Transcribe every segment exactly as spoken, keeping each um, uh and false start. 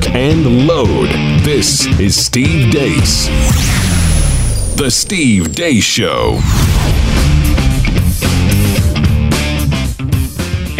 truck and load. This is Steve Deace. The Steve Deace Show.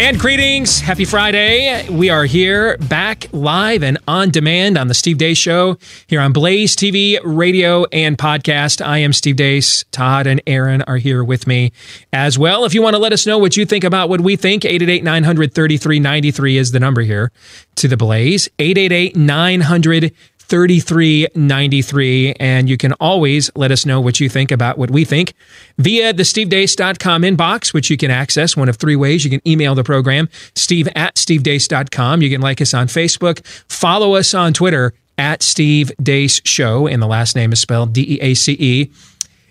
And greetings. Happy Friday. We are here back live and on demand on The Steve Deace Show here on Blaze T V, radio, and podcast. I am Steve Deace. Todd and Aaron are here with me as well. If you want to let us know what you think about what we think, eight eight eight, nine hundred, thirty-three ninety-three is the number here to The Blaze. eight eight eight, nine hundred, thirty-three ninety-three. And you can always let us know what you think about what we think via the steve deace dot com inbox, which you can access one of three ways. You can email the program, steve at steve deace dot com. You can like us on Facebook, follow us on Twitter at Steve Deace Show, and the last name is spelled D E A C E.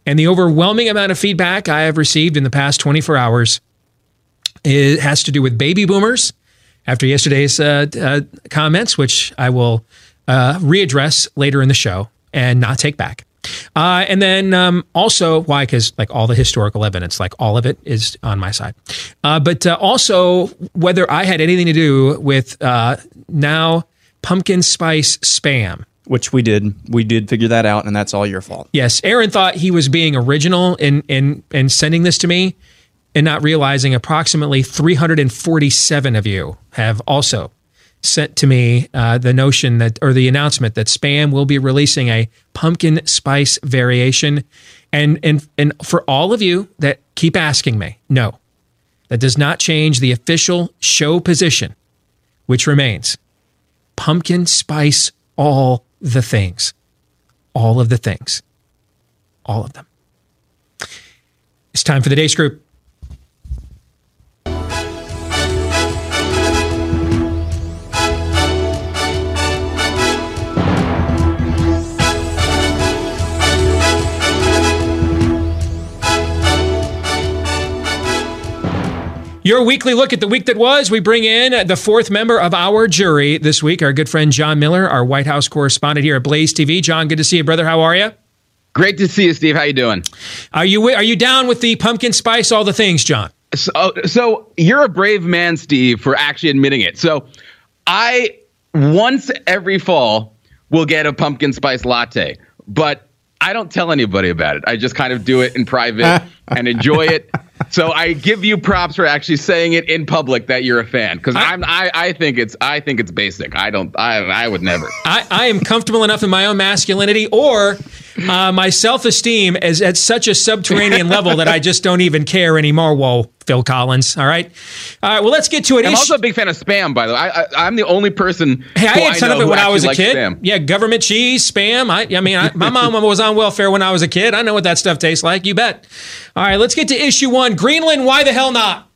And the overwhelming amount of feedback I have received in the past twenty-four hours it has to do with baby boomers after yesterday's uh, uh, comments, which I will Uh, readdress later in the show and not take back. Uh, and then um, also, why? Because like all the historical evidence, like all of it is on my side. Uh, but uh, also whether I had anything to do with uh, now pumpkin spice Spam. Which we did. We did figure that out, and that's all your fault. Yes. Aaron thought he was being original in, in, in sending this to me and not realizing approximately three hundred forty-seven of you have also sent to me uh, the notion that, or the announcement that Spam will be releasing a pumpkin spice variation. And and and for all of you that keep asking me, no, that does not change the official show position, which remains pumpkin spice all the things, all of the things, all of them. It's time for the Deace Group. Your weekly look at the week that was. We bring in the fourth member of our jury this week, our good friend John Miller, our White House correspondent here at Blaze T V. John, good to see you, brother. How are you? Great to see you, Steve. How you doing? Are you are you down with the pumpkin spice, all the things, John? So, so you're a brave man, Steve, for actually admitting it. So I, once every fall, will get a pumpkin spice latte, but I don't tell anybody about it. I just kind of do it in private and enjoy it. So I give you props for actually saying it in public that you're a fan, because I'm I, I think it's I think it's basic. I don't I I would never. I, I am comfortable enough in my own masculinity, or uh, my self-esteem is at such a subterranean level that I just don't even care anymore. Whoa, Phil Collins. All right, all right. Well, let's get to it. I'm also a big fan of Spam, by the way. I, I, I'm the only person. Hey, I ate some of it when I was a kid. Spam. Yeah, government cheese, Spam. I I mean, I, my mom was on welfare when I was a kid. I know what that stuff tastes like. You bet. All right, let's get to issue one. Greenland, why the hell not?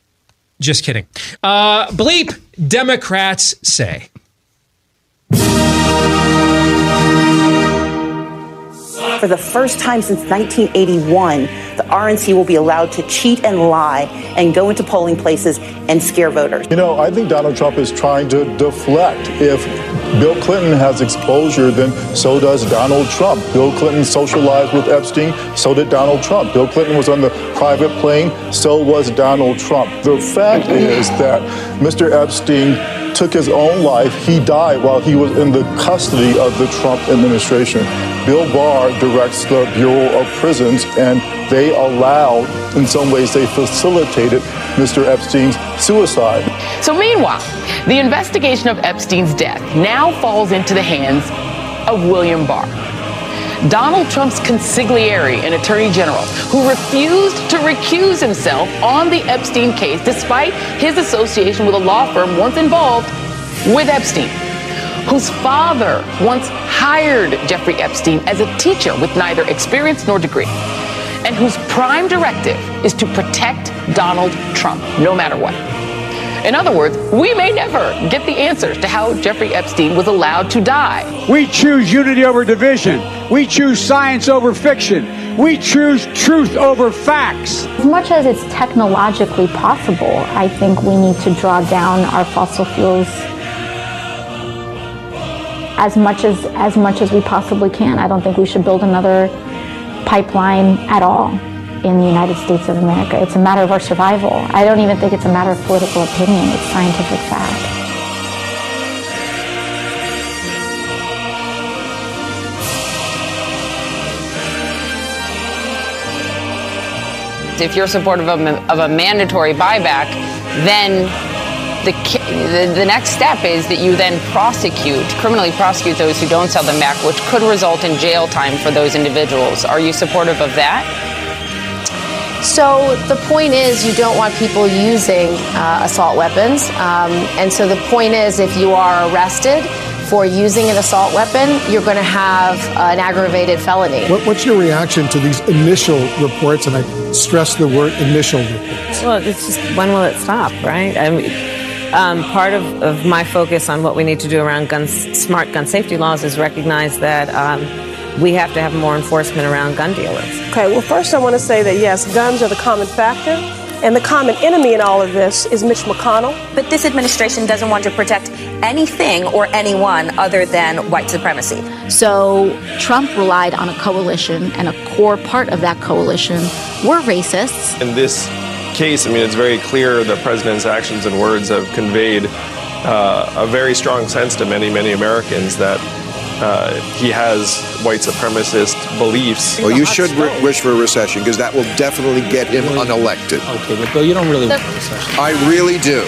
Just kidding. Uh, bleep, Democrats say. For the first time since nineteen eighty-one, the R N C will be allowed to cheat and lie and go into polling places and scare voters. You know, I think Donald Trump is trying to deflect. If Bill Clinton has exposure, then so does Donald Trump. Bill Clinton socialized with Epstein, so did Donald Trump. Bill Clinton was on the private plane, so was Donald Trump. The fact is that Mister Epstein took his own life. He died while he was in the custody of the Trump administration. Bill Barr directs the Bureau of Prisons, and they allowed, in some ways, they facilitated Mister Epstein's suicide. So meanwhile, the investigation of Epstein's death now falls into the hands of William Barr, Donald Trump's consigliere and attorney general, who refused to recuse himself on the Epstein case despite his association with a law firm once involved with Epstein, whose father once hired Jeffrey Epstein as a teacher with neither experience nor degree, and whose prime directive is to protect Donald Trump no matter what. In other words, we may never get the answers to how Jeffrey Epstein was allowed to die. We choose unity over division. We choose science over fiction. We choose truth over facts. As much as it's technologically possible, I think we need to draw down our fossil fuels as much as as much as we possibly can. I don't think we should build another pipeline at all in the United States of America. It's a matter of our survival. I don't even think it's a matter of political opinion. It's scientific fact. if you're supportive of a, of a mandatory buyback, then the, the the next step is that you then prosecute, criminally prosecute those who don't sell them back, which could result in jail time for those individuals. Are you supportive of that? So the point is, you don't want people using uh, assault weapons. Um, and so the point is, if you are arrested for using an assault weapon, you're going to have uh, an aggravated felony. What, what's your reaction to these initial reports? And I stress the word initial reports. Well, it's just, when will it stop, right? I mean, Um, part of, of my focus on what we need to do around gun, smart gun safety laws is recognize that um, we have to have more enforcement around gun dealers. Okay, well, first I want to say that, yes, guns are the common factor, and the common enemy in all of this is Mitch McConnell. But this administration doesn't want to protect anything or anyone other than white supremacy. So Trump relied on a coalition, and a core part of that coalition were racists. And this case, I mean, it's very clear the president's actions and words have conveyed uh, a very strong sense to many, many Americans that uh, he has white supremacist beliefs. Well, you should re- wish for a recession, because that will definitely get him unelected. Okay, but Bill, you don't really want a recession. I really do.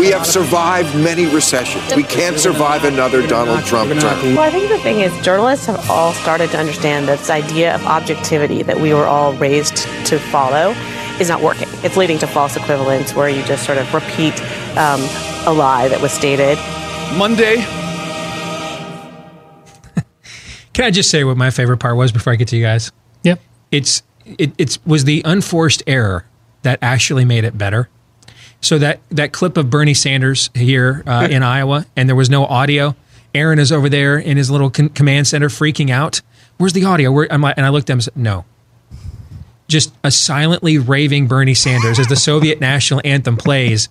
We have survived many recessions. We can't survive another Donald Trump term. Well, I think the thing is, journalists have all started to understand that this idea of objectivity that we were all raised to follow is not working. It's leading to false equivalence, where you just sort of repeat um, a lie that was stated. Monday. Can I just say what my favorite part was before I get to you guys? Yep. It's it it's, was the unforced error that actually made it better. So that, that clip of Bernie Sanders here uh, in Iowa, and there was no audio. Aaron is over there in his little con- command center freaking out. Where's the audio? Where, I'm like, and I looked at him and said, no. Just a silently raving Bernie Sanders as the Soviet national anthem plays.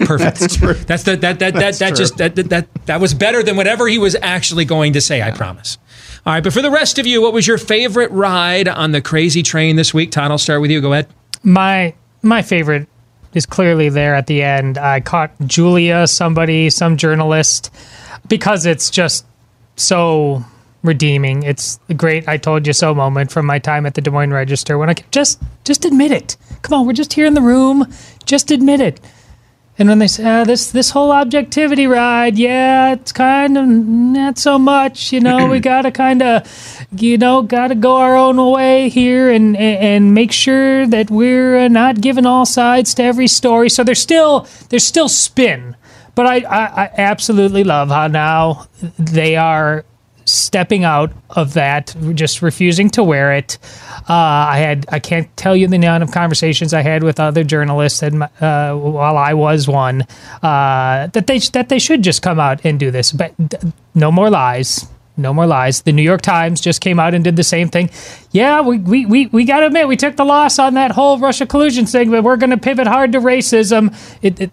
Perfect. That's true. That's the, that that that that just that, that that that was better than whatever he was actually going to say. I promise. All right, but for the rest of you, what was your favorite ride on the crazy train this week? Todd, I'll start with you. Go ahead. My my favorite is clearly there at the end. I caught Julia, somebody, some journalist, because it's just so redeeming. It's a great I told you so moment from my time at the Des Moines Register when I could just just admit it. Come on, we're just here in the room. Just admit it. And when they say uh, this this whole objectivity ride, yeah, it's kind of not so much, you know, we gotta kind of, you know, gotta go our own way here and, and and make sure that we're not giving all sides to every story. So there's still there's still spin, but I I, I absolutely love how now they are stepping out of that, just refusing to wear it. Uh, I had I can't tell you the amount of conversations I had with other journalists, and uh, while I was one, uh, that they that they should just come out and do this. But no more lies, no more lies. The New York Times just came out and did the same thing. Yeah, we we we, we got to admit we took the loss on that whole Russia collusion thing, but we're going to pivot hard to racism. It. it,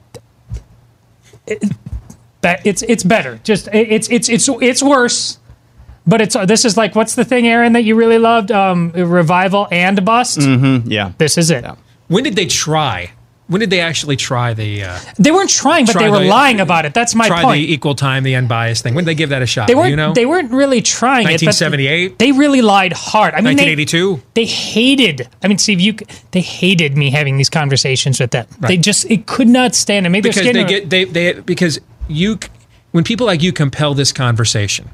it it's it's better. Just it, it's it's it's it's worse. But it's this is like, what's the thing, Aaron, that you really loved? Um, revival and bust? Mm-hmm, yeah. This is it. Yeah. When did they try? When did they actually try the... Uh, they weren't trying, but try they were the, lying about it. That's my try point. Try the equal time, the unbiased thing. When did they give that a shot? They weren't, you know? They weren't really trying nineteen seventy-eight? It. nineteen seventy-eight? They really lied hard. I mean, nineteen eighty-two? They, they hated... I mean, Steve, you, they hated me having these conversations with them. Right. They just... It could not stand it. Maybe because they're they get, they, they, Because you... When people like you compel this conversation...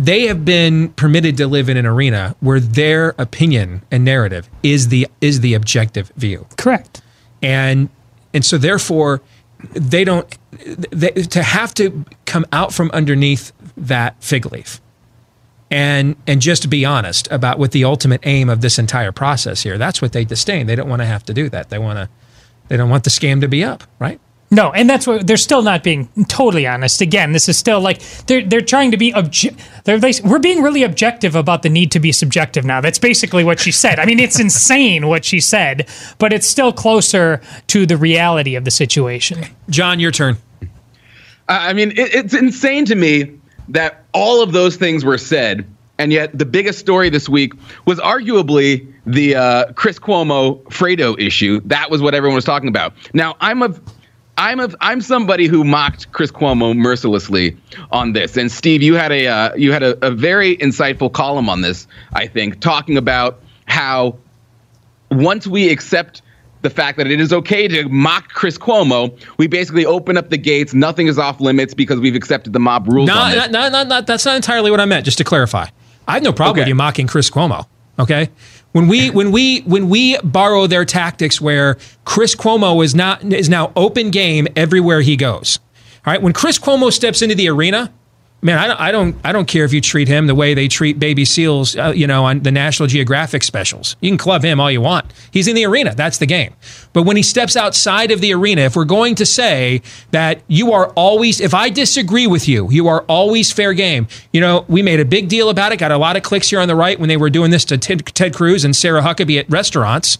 They have been permitted to live in an arena where their opinion and narrative is the is the objective view. Correct. And and so therefore they don't they, to have to come out from underneath that fig leaf and and just be honest about what the ultimate aim of this entire process here. That's what they disdain. They don't want to have to do that. They want to they don't want the scam to be up, right? No, and that's what they're still not being totally honest. Again, this is still like they're they're trying to be obje- they're they, we're being really objective about the need to be subjective now. That's basically what she said. I mean, it's insane what she said, but it's still closer to the reality of the situation. John, your turn. Uh, I mean, it, it's insane to me that all of those things were said, and yet the biggest story this week was arguably the uh, Chris Cuomo Fredo issue. That was what everyone was talking about. Now, I'm a I'm a, I'm somebody who mocked Chris Cuomo mercilessly on this, and Steve, you had a uh, you had a, a very insightful column on this, I think, talking about how once we accept the fact that it is okay to mock Chris Cuomo, we basically open up the gates. Nothing is off limits because we've accepted the mob rules. No, on this. No, no, no, that's not entirely what I meant. Just to clarify, I have no problem okay. with you mocking Chris Cuomo. Okay, when we when we when we borrow their tactics, where Chris Cuomo is not is now open game everywhere he goes. All right, when Chris Cuomo steps into the arena, man, I don't I don't I don't care if you treat him the way they treat baby seals, uh, you know, on the National Geographic specials. You can club him all you want. He's in the arena. That's the game. But when he steps outside of the arena, if we're going to say that you are always, if I disagree with you, you are always fair game. You know, we made a big deal about it. Got a lot of clicks here on the right when they were doing this to Ted, Ted Cruz and Sarah Huckabee at restaurants.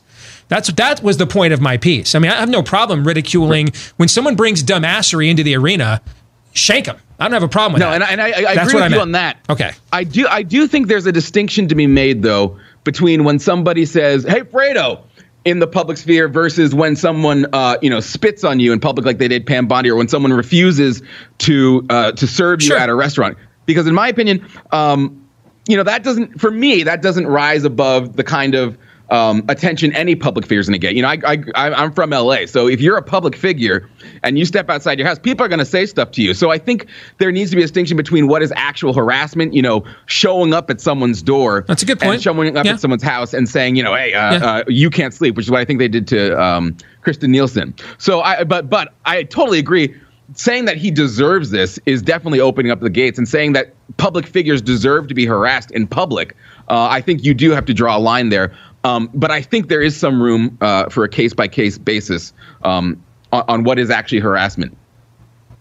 That's that was the point of my piece. I mean, I have no problem ridiculing when someone brings dumbassery into the arena. Shank him. I don't have a problem with no, that. No, and, and I, I That's agree with I you meant. on that. Okay. I do I do think there's a distinction to be made, though, between when somebody says, hey, Fredo, in the public sphere versus when someone, uh, you know, spits on you in public like they did Pam Bondi, or when someone refuses to uh, to serve sure. you at a restaurant. Because in my opinion, um, you know, that doesn't, for me, that doesn't rise above the kind of Um, attention any public figure is going to get. You know, I, I, I'm from L A, so if you're a public figure and you step outside your house, people are going to say stuff to you. So I think there needs to be a distinction between what is actual harassment, you know, showing up at someone's door. That's a good point. And showing up yeah. at someone's house and saying, you know, hey, uh, yeah. uh, you can't sleep, which is what I think they did to um, Kristen Nielsen. So I, but, but I totally agree. Saying that he deserves this is definitely opening up the gates, and saying that public figures deserve to be harassed in public. Uh, I think you do have to draw a line there. Um, but I think there is some room uh, for a case-by-case basis um, on, on what is actually harassment.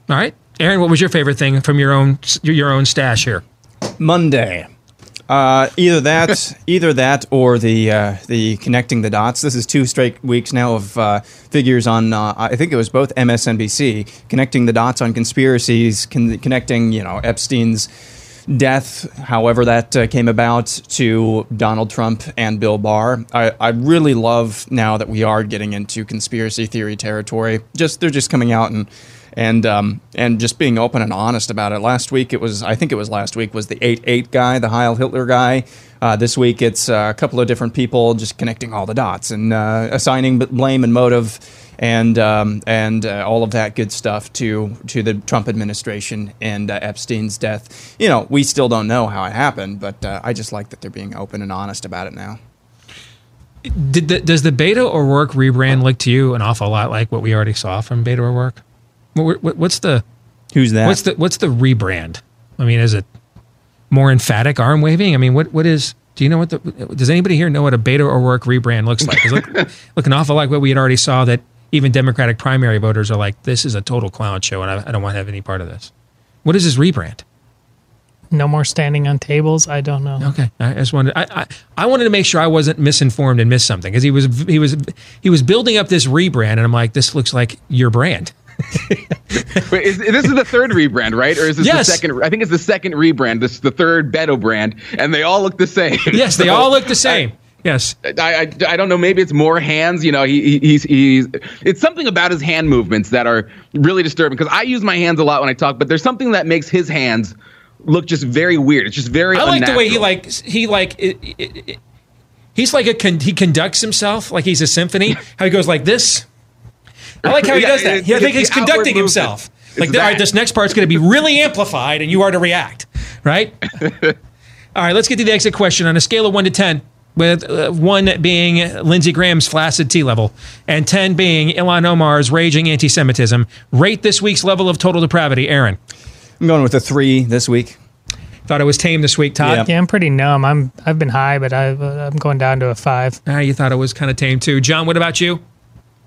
All right. Aaron, what was your favorite thing from your own your own stash here? Monday. Uh, either that either that, or the uh, the connecting the dots. This is two straight weeks now of uh, figures on, uh, I think it was both M S N B C, connecting the dots on conspiracies, con- connecting, you know, Epstein's death, however that uh, came about, to Donald Trump and Bill Barr. I, I really love now that we are getting into conspiracy theory territory. Just they're just coming out and and um, and just being open and honest about it. Last week it was I think it was last week was the eight eight guy, the Heil Hitler guy. Uh, this week it's uh, a couple of different people just connecting all the dots and uh, assigning blame and motive and um, and uh, all of that good stuff to to the Trump administration and uh, Epstein's death. You know, we still don't know how it happened, but uh, I just like that they're being open and honest about it now. Did the, does the Beto O'Rourke rebrand look to you an awful lot like what we already saw from Beto O'Rourke? What, what, what's the who's that? What's the what's the rebrand? I mean, is it more emphatic arm waving? I mean, what what is? Do you know what the? Does anybody here know what a Beto O'Rourke rebrand looks like? It's look, looking awful like what we had already saw that. Even Democratic primary voters are like, this is a total clown show, and I, I don't want to have any part of this. What is his rebrand? No more standing on tables. I don't know. Okay, I just wanted I, I, I wanted to make sure I wasn't misinformed and missed something, because he was he was he was building up this rebrand, and I'm like, this looks like your brand. Wait, is, this is the third rebrand, right? Or is this yes. the second? I think it's the second rebrand. This is the third Beto brand, and they all look the same. Yes, so, they all look the same. I, Yes, I, I, I don't know. Maybe it's more hands. You know, he he's he's. It's something about his hand movements that are really disturbing, because I use my hands a lot when I talk, but there's something that makes his hands look just very weird. It's just very. I like unnatural. The way he like he like it, it, it, he's like a con- he conducts himself like he's a symphony. How he goes like this. I like how he yeah, does that. It, I think he's conducting himself. It's like, all right, this next part's going to be really amplified, and you are to react, right? All right, let's get to the exit question on a scale of one to ten. With uh, one being Lindsey Graham's flaccid T-level and ten being Ilhan Omar's raging anti-Semitism. Rate this week's level of total depravity, Aaron. I'm going with a three this week. Thought it was tame this week, Todd. Yeah, yeah I'm pretty numb. I'm, I've been high, but I've, uh, I'm going down to a five. Ah, you thought it was kind of tame, too. John, what about you?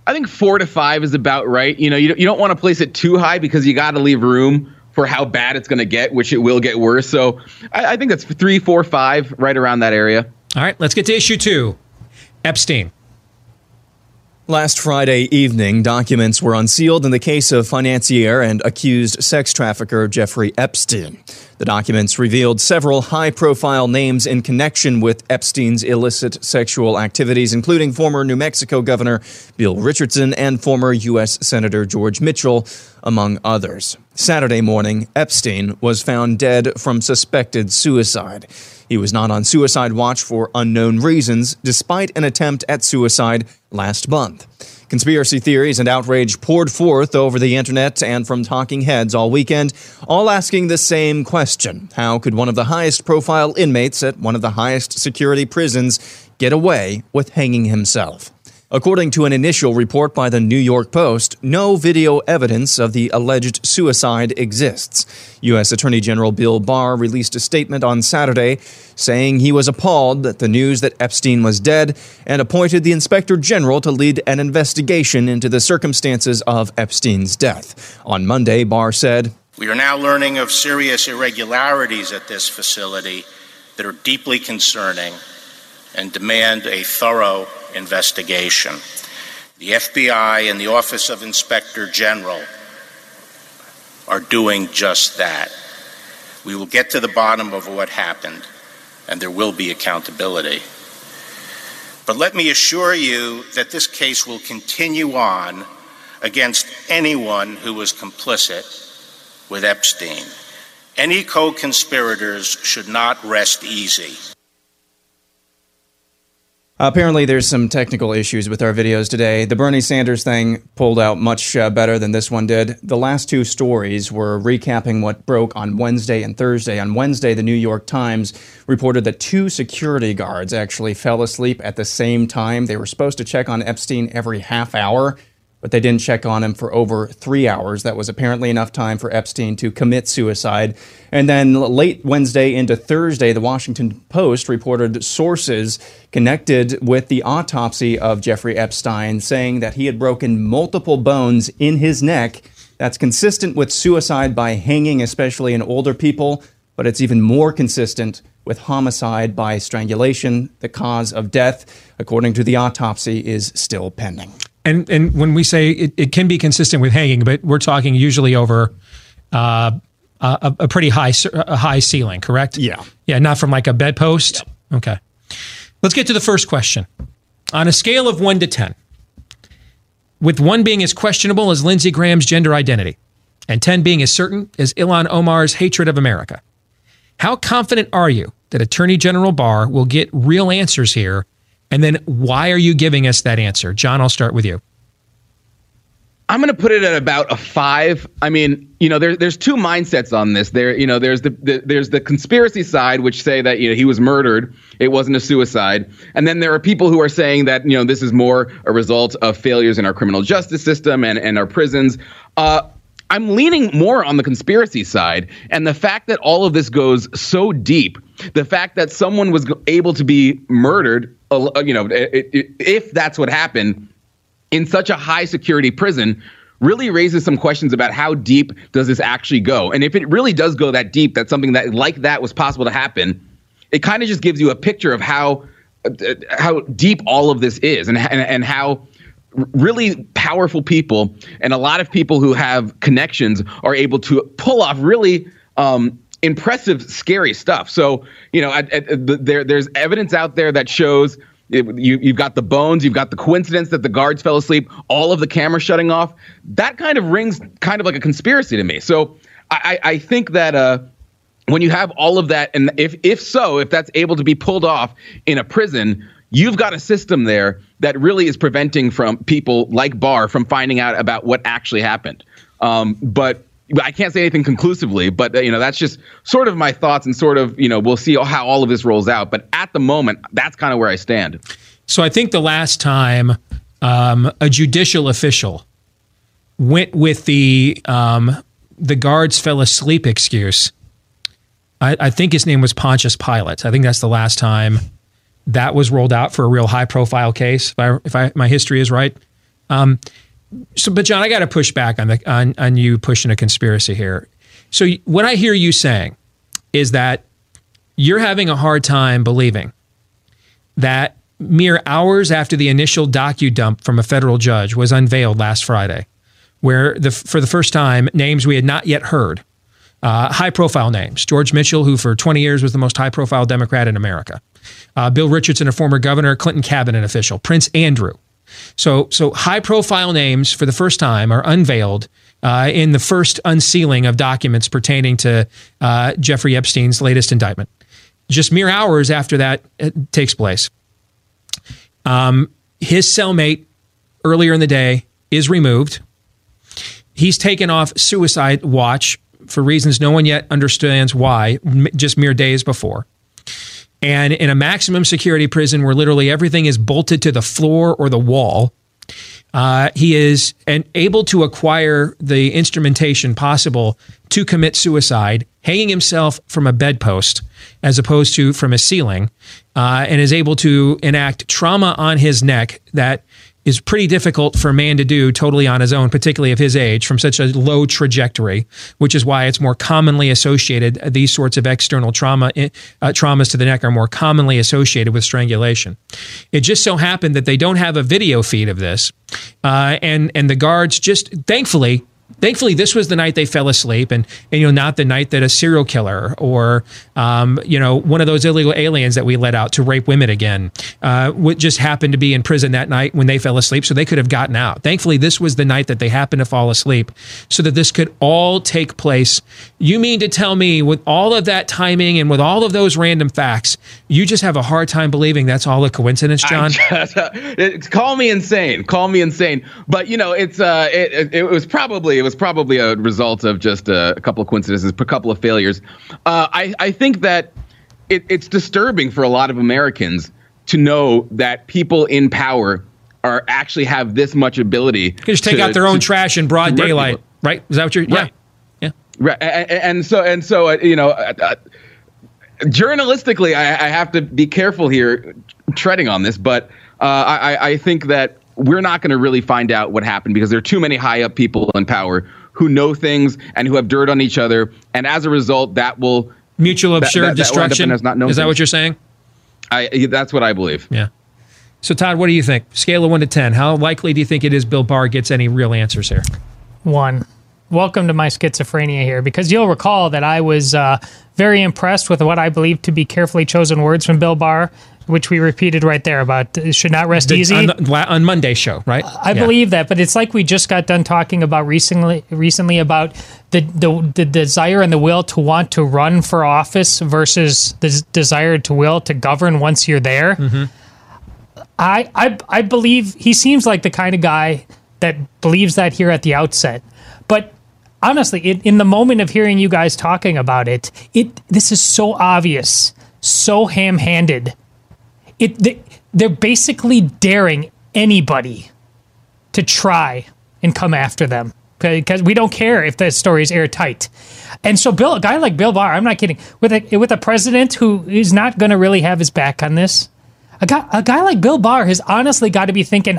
I think four to five is about right. You know, you, you don't want to place it too high, because you got to leave room for how bad it's going to get, which it will get worse. So I, I think that's three, four, five, right around that area. All right, let's get to issue two, Epstein. Last Friday evening, documents were unsealed in the case of financier and accused sex trafficker Jeffrey Epstein. The documents revealed several high-profile names in connection with Epstein's illicit sexual activities, including former New Mexico Governor Bill Richardson and former U S Senator George Mitchell, among others. Saturday morning, Epstein was found dead from suspected suicide. He was not on suicide watch for unknown reasons, despite an attempt at suicide last month. Conspiracy theories and outrage poured forth over the internet and from talking heads all weekend, all asking the same question. How could one of the highest profile inmates at one of the highest security prisons get away with hanging himself? According to an initial report by the New York Post, no video evidence of the alleged suicide exists. U S Attorney General Bill Barr released a statement on Saturday saying he was appalled at the news that Epstein was dead and appointed the Inspector General to lead an investigation into the circumstances of Epstein's death. On Monday, Barr said, "We are now learning of serious irregularities at this facility that are deeply concerning and demand a thorough investigation. The F B I and the Office of Inspector General are doing just that. We will get to the bottom of what happened, and there will be accountability. But let me assure you that this case will continue on against anyone who was complicit with Epstein. Any co-conspirators should not rest easy." Apparently, there's some technical issues with our videos today. The Bernie Sanders thing pulled out much uh, better than this one did. The last two stories were recapping what broke on Wednesday and Thursday. On Wednesday, the New York Times reported that two security guards actually fell asleep at the same time. They were supposed to check on Epstein every half hour, but they didn't check on him for over three hours. That was apparently enough time for Epstein to commit suicide. And then late Wednesday into Thursday, the Washington Post reported sources connected with the autopsy of Jeffrey Epstein saying that he had broken multiple bones in his neck. That's consistent with suicide by hanging, especially in older people, but it's even more consistent with homicide by strangulation. The cause of death, according to the autopsy, is still pending. And and when we say it, it can be consistent with hanging, but we're talking usually over uh, a, a pretty high a high ceiling, correct? Yeah. Yeah, not from like a bedpost? Yep. Okay. Let's get to the first question. On a scale of one to ten, with one being as questionable as Lindsey Graham's gender identity, and ten being as certain as Ilhan Omar's hatred of America, how confident are you that Attorney General Barr will get real answers here? And then why are you giving us that answer? John, I'll start with you. I'm going to put it at about a five. I mean, you know, there, there's two mindsets on this. There, you know, there's the, the there's the conspiracy side, which say that, you know, he was murdered. It wasn't a suicide. And then there are people who are saying that, you know, this is more a result of failures in our criminal justice system and, and our prisons. Uh, I'm leaning more on the conspiracy side. And the fact that all of this goes so deep, the fact that someone was able to be murdered, you know, if that's what happened, in such a high security prison really raises some questions about how deep does this actually go. And if it really does go that deep, that something that like that was possible to happen, it kind of just gives you a picture of how how deep all of this is and and, and how really powerful people and a lot of people who have connections are able to pull off really um, impressive, scary stuff. So, you know, I, I, there there's evidence out there that shows it, you, you've got the bones, you've got the coincidence that the guards fell asleep, all of the cameras shutting off. That kind of rings kind of like a conspiracy to me. So I, I think that uh, when you have all of that, and if if so, if that's able to be pulled off in a prison, you've got a system there that really is preventing from people like Barr from finding out about what actually happened. Um, but I can't say anything conclusively, but you know, that's just sort of my thoughts and sort of, you know, we'll see how all of this rolls out. But at the moment, that's kind of where I stand. So I think the last time um, a judicial official went with the um, the guards fell asleep excuse, I, I think his name was Pontius Pilate. I think that's the last time that was rolled out for a real high profile case, if I, if I, my history is right. Um, so, but John, I got to push back on the on, on you pushing a conspiracy here. So what I hear you saying is that you're having a hard time believing that mere hours after the initial docu-dump from a federal judge was unveiled last Friday, where the, for the first time, names we had not yet heard Uh, high-profile names. George Mitchell, who for twenty years was the most high-profile Democrat in America. Uh, Bill Richardson, a former governor, Clinton cabinet official. Prince Andrew. So, so high-profile names for the first time are unveiled uh, in the first unsealing of documents pertaining to uh, Jeffrey Epstein's latest indictment. Just mere hours after that takes place, um, his cellmate earlier in the day is removed. He's taken off suicide watch for reasons no one yet understands why, just mere days before. And in a maximum security prison where literally everything is bolted to the floor or the wall, uh, he is and able to acquire the instrumentation possible to commit suicide, hanging himself from a bedpost as opposed to from a ceiling, uh, and is able to enact trauma on his neck that is pretty difficult for a man to do totally on his own, particularly of his age, from such a low trajectory, which is why it's more commonly associated. These sorts of external trauma, uh, traumas to the neck are more commonly associated with strangulation. It just so happened that they don't have a video feed of this. Uh, and, and the guards just, thankfully, Thankfully, this was the night they fell asleep and, and, you know, not the night that a serial killer or, um, you know, one of those illegal aliens that we let out to rape women again uh, would just happen to be in prison that night when they fell asleep. So they could have gotten out. Thankfully, this was the night that they happened to fall asleep so that this could all take place. You mean to tell me with all of that timing and with all of those random facts, you just have a hard time believing that's all a coincidence, John? Just, uh, it, call me insane. Call me insane. But, you know, it's uh, it, it, it was probably it was probably a result of just a, a couple of coincidences, a couple of failures. Uh, I, I think that it, it's disturbing for a lot of Americans to know that people in power are actually have this much ability. They just take to, out their own to, trash in broad daylight, people. Right? Is that what you're? Right. Yeah, yeah. Right. And, and so, and so, uh, you know, uh, uh, journalistically, I, I have to be careful here, treading on this, but uh, I, I think that we're not going to really find out what happened because there are too many high up people in power who know things and who have dirt on each other. And as a result, that will mutual absurd that, that, destruction. That not Is that things. What you're saying? I, that's what I believe. Yeah. So, Todd, what do you think? Scale of one to ten. How likely do you think it is Bill Barr gets any real answers here? One. Welcome to my schizophrenia here, because you'll recall that I was uh, very impressed with what I believe to be carefully chosen words from Bill Barr, which we repeated right there about uh, should not rest the, easy. On, the, on Monday's show, right? Uh, I yeah. believe that, but it's like we just got done talking about recently recently about the, the, the desire and the will to want to run for office versus the desire to will to govern once you're there. Mm-hmm. I, I I believe he seems like the kind of guy that believes that here at the outset. But honestly, it, in the moment of hearing you guys talking about it, it this is so obvious, so ham-handed. It they, they're basically daring anybody to try and come after them, because we don't care if the story is airtight. And so, Bill, a guy like Bill Barr, I'm not kidding, with a with a president who is not going to really have his back on this, a guy a guy like Bill Barr has honestly got to be thinking,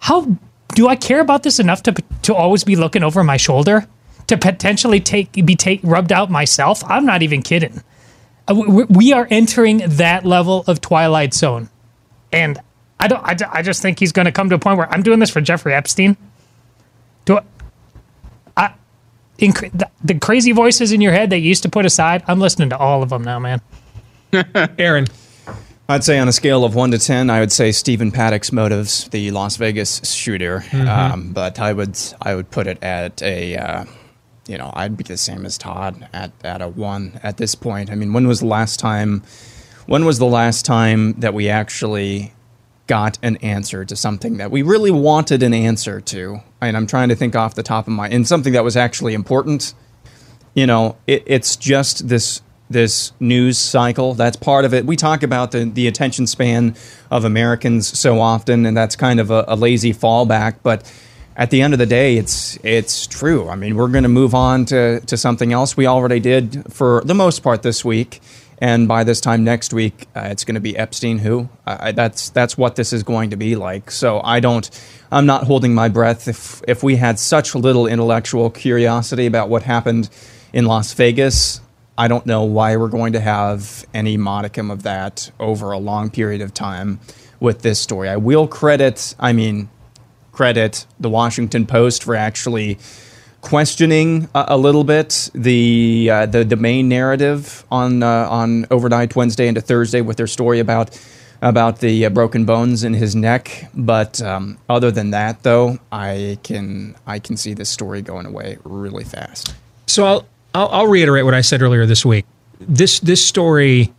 how do I care about this enough to to always be looking over my shoulder, to potentially take be take, rubbed out myself? I'm not even kidding. We are entering that level of Twilight Zone, and I don't. I, I just think he's going to come to a point where I'm doing this for Jeffrey Epstein. Do I? I inc- the, the crazy voices in your head that you used to put aside. I'm listening to all of them now, man. Aaron. I'd say on a scale of one to ten, I would say Stephen Paddock's motives, the Las Vegas shooter. Mm-hmm. Um, but I would I would put it at a, uh, you know, I'd be the same as Todd at, at a one at this point. I mean, when was the last time, when was the last time that we actually got an answer to something that we really wanted an answer to? And I'm trying to think off the top of my, and something that was actually important. You know, it, it's just this. This news cycle, that's part of it. We talk about the, the attention span of Americans so often, and that's kind of a, a lazy fallback. But at the end of the day, it's it's true. I mean, we're going to move on to, to something else. We already did for the most part this week. And by this time next week, uh, it's going to be Epstein who. Uh, that's that's what this is going to be like. So I don't, I'm not holding my breath. If, if we had such little intellectual curiosity about what happened in Las Vegas, I don't know why we're going to have any modicum of that over a long period of time with this story. I will credit, I mean, credit the Washington Post for actually questioning uh, a little bit the uh, the, the main narrative on uh, on overnight Wednesday into Thursday with their story about about the uh, broken bones in his neck. But um, other than that, though, I can I can see this story going away really fast. So I'll I'll, I'll reiterate what I said earlier this week. This this story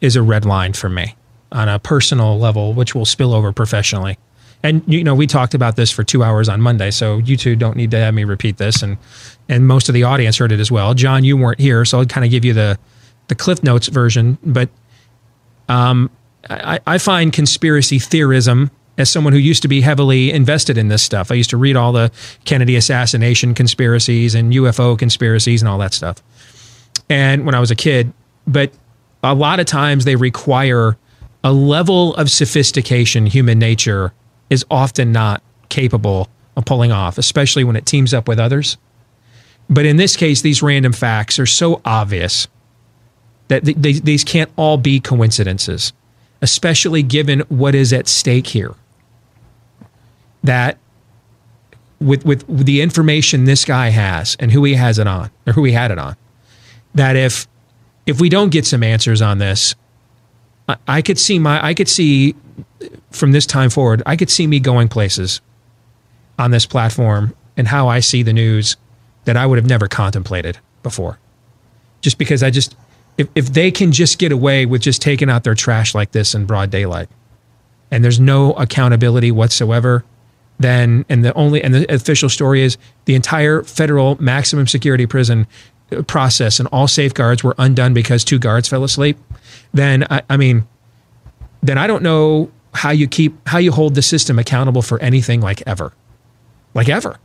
is a red line for me on a personal level, which will spill over professionally. And, you know, we talked about this for two hours on Monday, so you two don't need to have me repeat this. And, and most of the audience heard it as well. John, you weren't here, so I'll kind of give you the, the Cliff Notes version. But um, I, I find conspiracy theorism, as someone who used to be heavily invested in this stuff, I used to read all the Kennedy assassination conspiracies and U F O conspiracies and all that stuff. And when I was a kid, but a lot of times they require a level of sophistication human nature is often not capable of pulling off, especially when it teams up with others. But in this case, these random facts are so obvious that th- they, these can't all be coincidences, especially given what is at stake here. That with, with with the information this guy has and who he has it on, or who he had it on, that if if we don't get some answers on this, I, I could see my I could see. from this time forward, I could see me going places on this platform and how I see the news that I would have never contemplated before. Just because I just, if, if they can just get away with just taking out their trash like this in broad daylight, and there's no accountability whatsoever, then, and the only, and the official story is the entire federal maximum security prison process and all safeguards were undone because two guards fell asleep, then, I, I mean, then I don't know how you keep, how you hold the system accountable for anything like ever, like ever.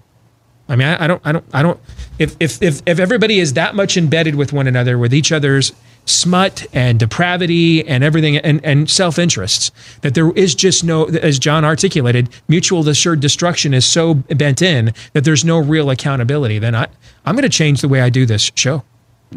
I mean, I, I don't, I don't, I don't, if, if, if, if everybody is that much embedded with one another, with each other's smut and depravity and everything and, and self-interests, that there is just no, as John articulated, mutual assured destruction is so bent in that there's no real accountability. Then I, I'm going to change the way I do this show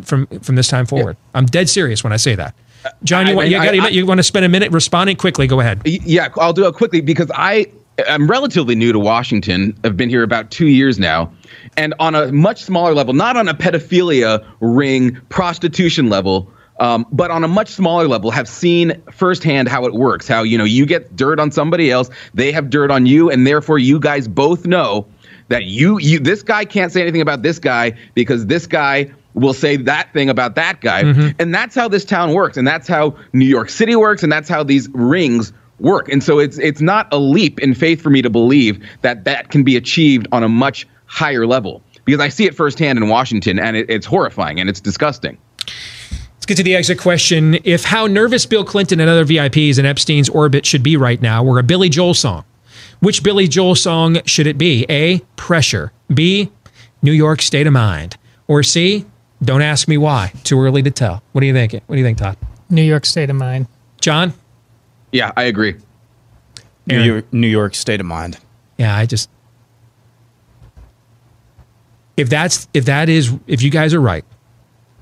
from, from this time forward. Yeah. I'm dead serious when I say that. John, you, I, want, you, I, gotta, I, you want to spend a minute responding quickly? Go ahead. Yeah, I'll do it quickly because I am relatively new to Washington. I've been here about two years now. And on a much smaller level, not on a pedophilia ring, prostitution level, um, but on a much smaller level, have seen firsthand how it works. How, you know, you get dirt on somebody else, they have dirt on you, and therefore you guys both know that you, you this guy can't say anything about this guy because this guy will say that thing about that guy. Mm-hmm. And that's how this town works. And that's how New York City works. And that's how these rings work. And so it's it's not a leap in faith for me to believe that that can be achieved on a much higher level, because I see it firsthand in Washington, and it, it's horrifying and it's disgusting. Let's get to the exit question. If how nervous Bill Clinton and other V I Ps in Epstein's orbit should be right now were a Billy Joel song, which Billy Joel song should it be? A, Pressure. B, New York State of Mind. Or C, Don't Ask Me Why. Too early to tell. What do you think? What do you think, Todd? New York State of Mind. John? Yeah, I agree. New York, New York State of Mind. Yeah, I just... If that's, if that is, if you guys are right,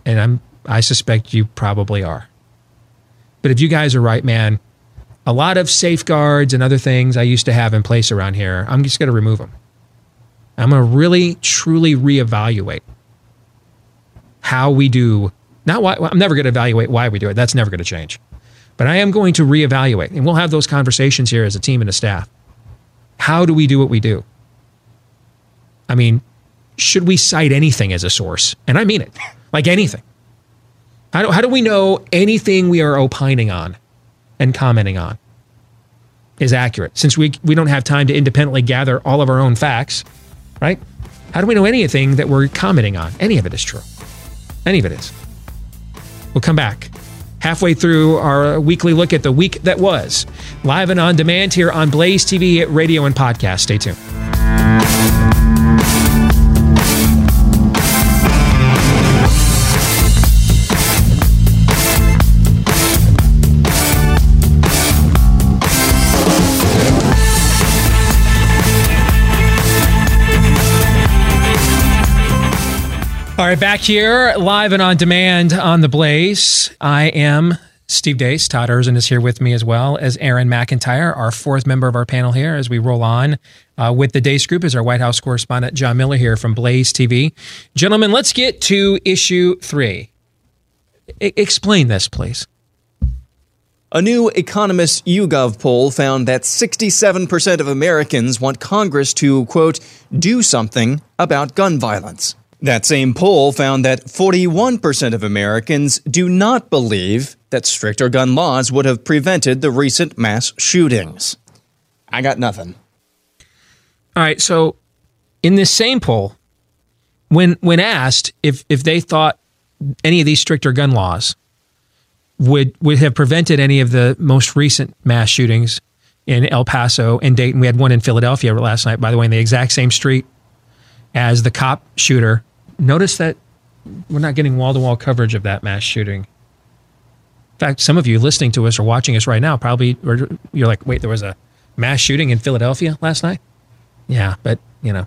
and I'm, I suspect you probably are, but if you guys are right, man, a lot of safeguards and other things I used to have in place around here, I'm just going to remove them. I'm going to really, truly reevaluate how we do, not why, I'm never going to evaluate why we do it. That's never going to change. But I am going to reevaluate, and we'll have those conversations here as a team and a staff. How do we do what we do? I mean, should we cite anything as a source? And I mean it, like anything. How do, how do we know anything we are opining on and commenting on is accurate? Since we, we don't have time to independently gather all of our own facts, right? How do we know anything that we're commenting on? Any of it is true. Any of it is. We'll come back halfway through our weekly look at the week that was, live and on demand here on Blaze T V, radio, and podcast. Stay tuned. All right, back here, live and on demand on The Blaze. I am Steve Deace. Todd Erzen is here with me, as well as Aaron McIntyre, our fourth member of our panel here, as we roll on uh, with the Deace Group, is our White House correspondent John Miller here from Blaze T V. Gentlemen, let's get to issue three. I- explain this, please. A new Economist YouGov poll found that sixty-seven percent of Americans want Congress to, quote, do something about gun violence. That same poll found that forty-one percent of Americans do not believe that stricter gun laws would have prevented the recent mass shootings. I got nothing. All right, so in this same poll, when when asked if, if they thought any of these stricter gun laws would would have prevented any of the most recent mass shootings in El Paso and Dayton. We had one in Philadelphia last night, by the way, in the exact same street as the cop shooter. Notice that we're not getting wall-to-wall coverage of that mass shooting. In fact, some of you listening to us or watching us right now probably were, you're like, wait, there was a mass shooting in Philadelphia last night? Yeah, but, you know,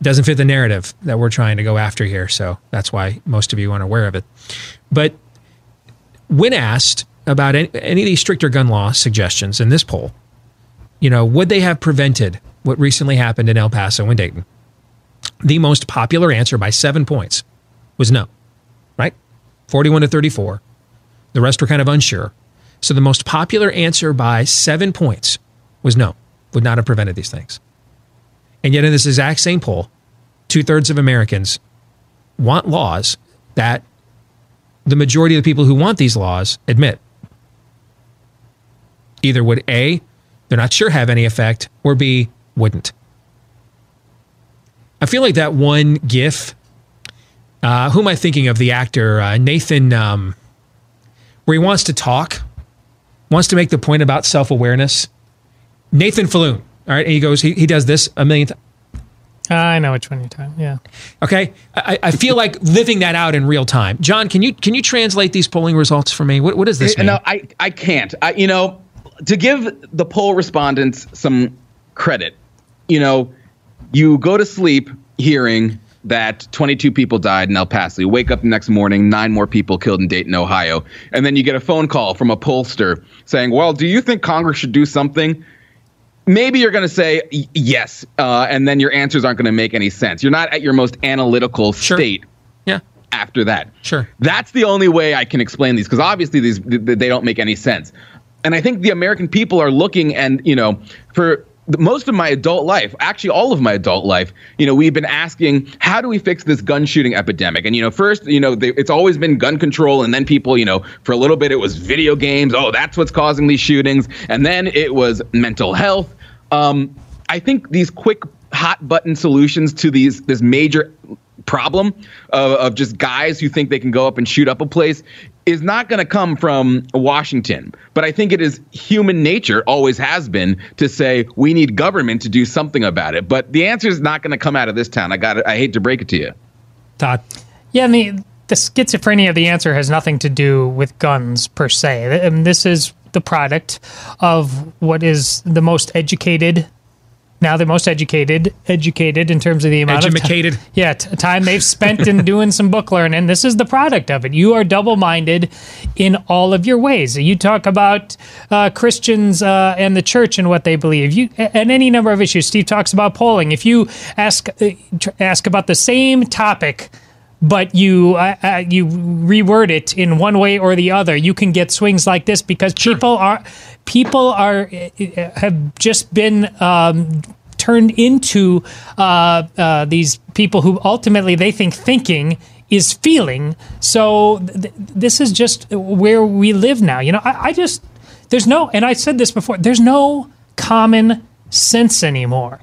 doesn't fit the narrative that we're trying to go after here, so that's why most of you aren't aware of it. But when asked about any, any of these stricter gun law suggestions in this poll, you know, would they have prevented what recently happened in El Paso and Dayton? The most popular answer by seven points was no, right? forty-one to thirty-four. The rest were kind of unsure. So the most popular answer by seven points was no, would not have prevented these things. And yet in this exact same poll, two-thirds of Americans want laws that the majority of the people who want these laws admit either would A, they're not sure have any effect, or B, wouldn't. I feel like that one GIF, uh, who am I thinking of? The actor, uh, Nathan, um, where he wants to talk, wants to make the point about self-awareness. Nathan Fillion, all right? And he goes, he, he does this a million times. Uh, I know which one you're talking. Yeah. Okay. I, I feel like living that out in real time. John, can you can you translate these polling results for me? What what does this it, mean? No, I, I can't. I, you know, to give the poll respondents some credit, you know, you go to sleep hearing that twenty-two people died in El Paso. You wake up the next morning, nine more people killed in Dayton, Ohio. And then you get a phone call from a pollster saying, well, do you think Congress should do something? Maybe you're going to say yes, uh, and then your answers aren't going to make any sense. You're not at your most analytical sure. state yeah. after that. Sure. That's the only way I can explain these, because obviously these they don't make any sense. And I think the American people are looking, and, you know, for most of my adult life, actually all of my adult life, you know, we've been asking, how do we fix this gun shooting epidemic? And, you know, first, you know, they, it's always been gun control. And then people, you know, for a little bit, it was video games. Oh, that's what's causing these shootings. And then it was mental health. Um, I think these quick hot button solutions to these this major problem of, of just guys who think they can go up and shoot up a place is not going to come from Washington. But I think it is human nature, always has been, to say we need government to do something about it. But the answer is not going to come out of this town. I got it. I hate to break it to you. Todd. Yeah, I mean, the schizophrenia of the answer has nothing to do with guns per se. And this is the product of what is the most educated, now the most educated, educated in terms of the amount Edumacated. of time, yeah, t- time they've spent in doing some book learning. This is the product of it. You are double-minded in all of your ways. You talk about uh, Christians uh, and the church and what they believe, you and any number of issues. Steve talks about polling. If you ask uh, tr- ask about the same topic, but you uh, uh, you reword it in one way or the other, you can get swings like this because sure. people are people are have just been um, turned into uh, uh, these people who ultimately they think thinking is feeling. So th- this is just where we live now. You know, I, I just there's no, and I said this before, there's no common sense anymore.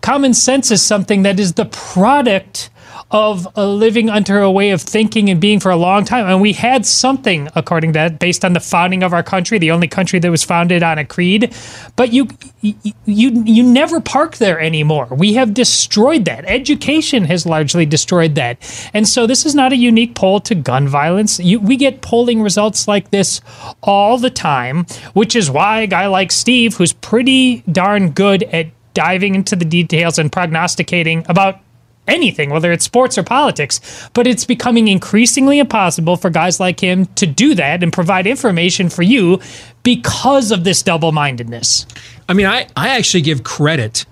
Common sense is something that is the product of a living under a way of thinking and being for a long time. And we had something, according to that, based on the founding of our country, the only country that was founded on a creed. But you you you never park there anymore. We have destroyed that. Education has largely destroyed that. And so this is not a unique poll to gun violence. You, we get polling results like this all the time, which is why a guy like Steve, who's pretty darn good at diving into the details and prognosticating about anything, whether it's sports or politics. But it's becoming increasingly impossible for guys like him to do that and provide information for you because of this double-mindedness. I mean, I, I actually give credit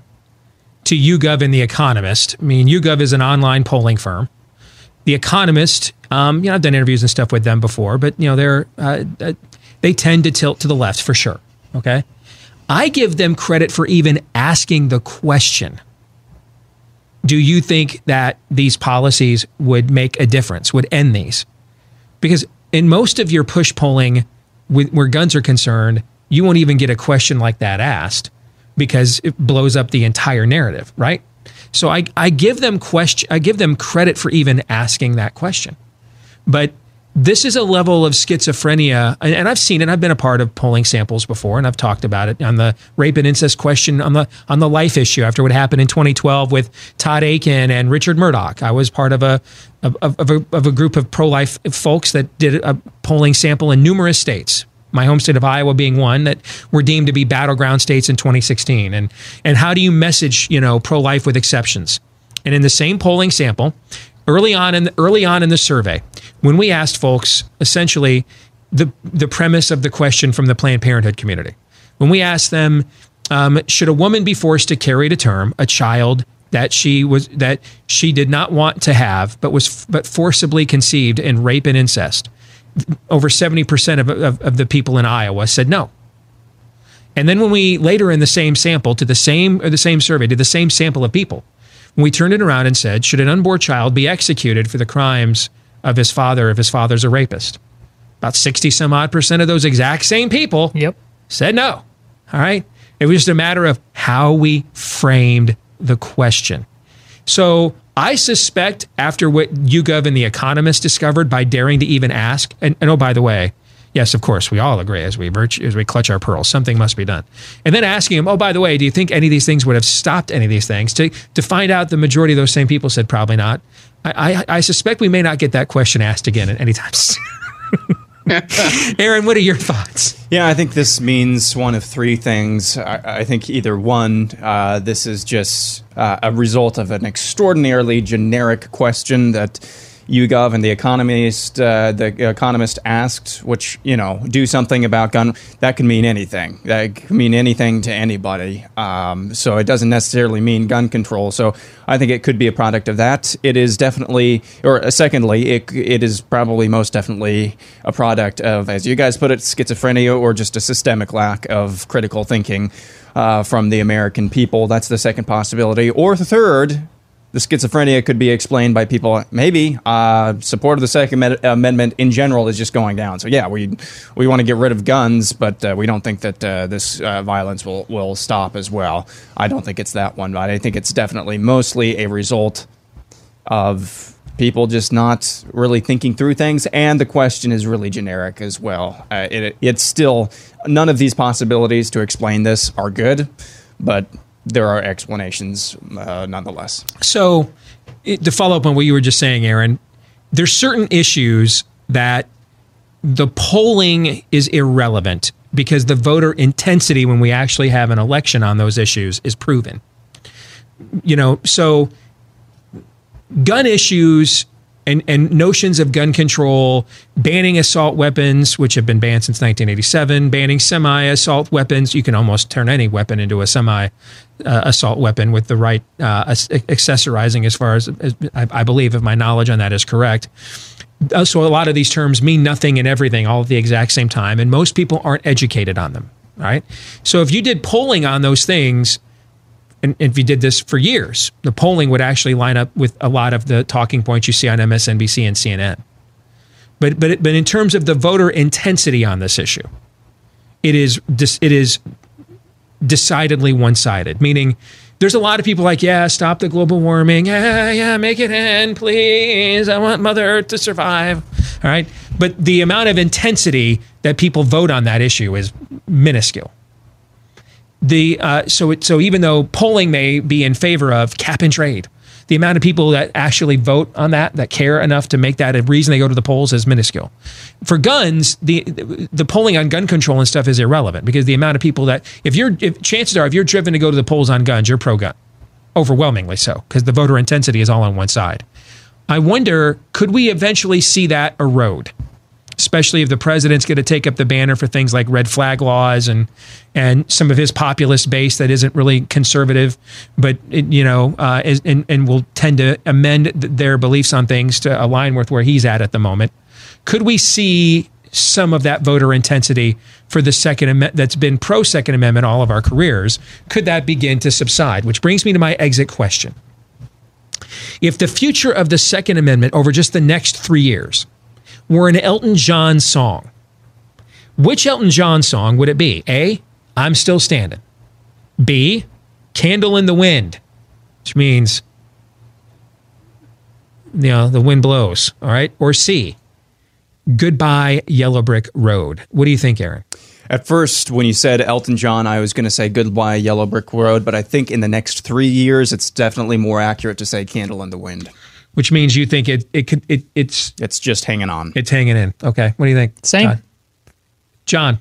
to YouGov and The Economist. I mean, YouGov is an online polling firm. The Economist, um, you know, I've done interviews and stuff with them before, but, you know, they're uh, they tend to tilt to the left for sure, okay? I give them credit for even asking the question, do you think that these policies would make a difference, would end these? Because in most of your push polling, with, where guns are concerned, you won't even get a question like that asked because it blows up the entire narrative, right? So I, I give them question, I give them credit for even asking that question. But this is a level of schizophrenia, and, and I've seen it. I've been a part of polling samples before, and I've talked about it on the rape and incest question, on the on the life issue after what happened in twenty twelve with Todd Akin and Richard Murdoch. I was part of a of, of a of a group of pro-life folks that did a polling sample in numerous states, my home state of Iowa being one, that were deemed to be battleground states in twenty sixteen. And and how do you message, you know, pro-life with exceptions? And in the same polling sample, early on in the, early on in the survey, when we asked folks, essentially, the the premise of the question from the Planned Parenthood community, when we asked them, um, should a woman be forced to carry to term a child that she was that she did not want to have, but was but forcibly conceived in rape and incest? Over seventy percent of, of, of the people in Iowa said no. And then when we later in the same sample to the same or the same survey to the same sample of people, we turned it around and said, should an unborn child be executed for the crimes of his father if his father's a rapist? About sixty some odd percent of those exact same people yep. said no. All right. It was just a matter of how we framed the question. So I suspect after what YouGov and The Economist discovered by daring to even ask, and, and oh, by the way, yes, of course, we all agree as we virtu- as we clutch our pearls, something must be done. And then asking them, oh, by the way, do you think any of these things would have stopped any of these things? To, to find out the majority of those same people said probably not. I, I, I suspect we may not get that question asked again at any time soon. Aaron, what are your thoughts? Yeah, I think this means one of three things. I, I think either one, uh, this is just uh, a result of an extraordinarily generic question that YouGov and the Economist, uh, the Economist asked, which, you know, do something about gun. That can mean anything. That can mean anything to anybody. Um, so it doesn't necessarily mean gun control. So I think it could be a product of that. It is definitely, or secondly, it it is probably most definitely a product of, as you guys put it, schizophrenia or just a systemic lack of critical thinking uh, from the American people. That's the second possibility. Or the third, the schizophrenia could be explained by people, maybe uh, support of the Second Amendment in general is just going down. So, yeah, we we want to get rid of guns, but uh, we don't think that uh, this uh, violence will, will stop as well. I don't think it's that one, but I think it's definitely mostly a result of people just not really thinking through things. And the question is really generic as well. Uh, it, it's still none of these possibilities to explain this are good, but there are explanations uh, nonetheless. So it, to follow up on what you were just saying, Aaron, there's certain issues that the polling is irrelevant because the voter intensity when we actually have an election on those issues is proven. You know, so gun issues and, and notions of gun control, banning assault weapons, which have been banned since nineteen eighty-seven, banning semi-assault weapons. You can almost turn any weapon into a semi Uh, assault weapon with the right uh, accessorizing, as far as, as I, I believe, if my knowledge on that is correct. So a lot of these terms mean nothing and everything all at the exact same time, and most people aren't educated on them, right? So if you did polling on those things, and, and if you did this for years, the polling would actually line up with a lot of the talking points you see on M S N B C and C N N. But but but in terms of the voter intensity on this issue, it is it is. decidedly one-sided, meaning there's a lot of people like, yeah, stop the global warming. Yeah, yeah, make it end, please. I want Mother Earth to survive. All right. But the amount of intensity that people vote on that issue is minuscule. The uh, so it, so even though polling may be in favor of cap and trade, the amount of people that actually vote on that, that care enough to make that a reason they go to the polls, is minuscule. For guns, the the polling on gun control and stuff is irrelevant because the amount of people that, if you're, if, chances are, if you're driven to go to the polls on guns, you're pro-gun. overwhelmingly so, because the voter intensity is all on one side. I wonder, could we eventually see that erode? Especially if the president's going to take up the banner for things like red flag laws and and some of his populist base that isn't really conservative, but it, you know, uh, is, and and will tend to amend th- their beliefs on things to align with where he's at at the moment. Could we see some of that voter intensity for the Second Amendment that's been pro Second Amendment all of our careers? Could that begin to subside? Which brings me to my exit question: if the future of the Second Amendment over just the next three years were an Elton John song, which Elton John song would it be? A, I'm Still Standing. B, Candle in the Wind, which means, you know, the wind blows, all right? Or C, Goodbye Yellow Brick Road. What do you think, Aaron? At first, when you said Elton John, I was going to say Goodbye Yellow Brick Road, but I think in the next three years, it's definitely more accurate to say Candle in the Wind. Which means you think it it could it it's it's just hanging on. It's hanging in. Okay, what do you think? Same, John. John.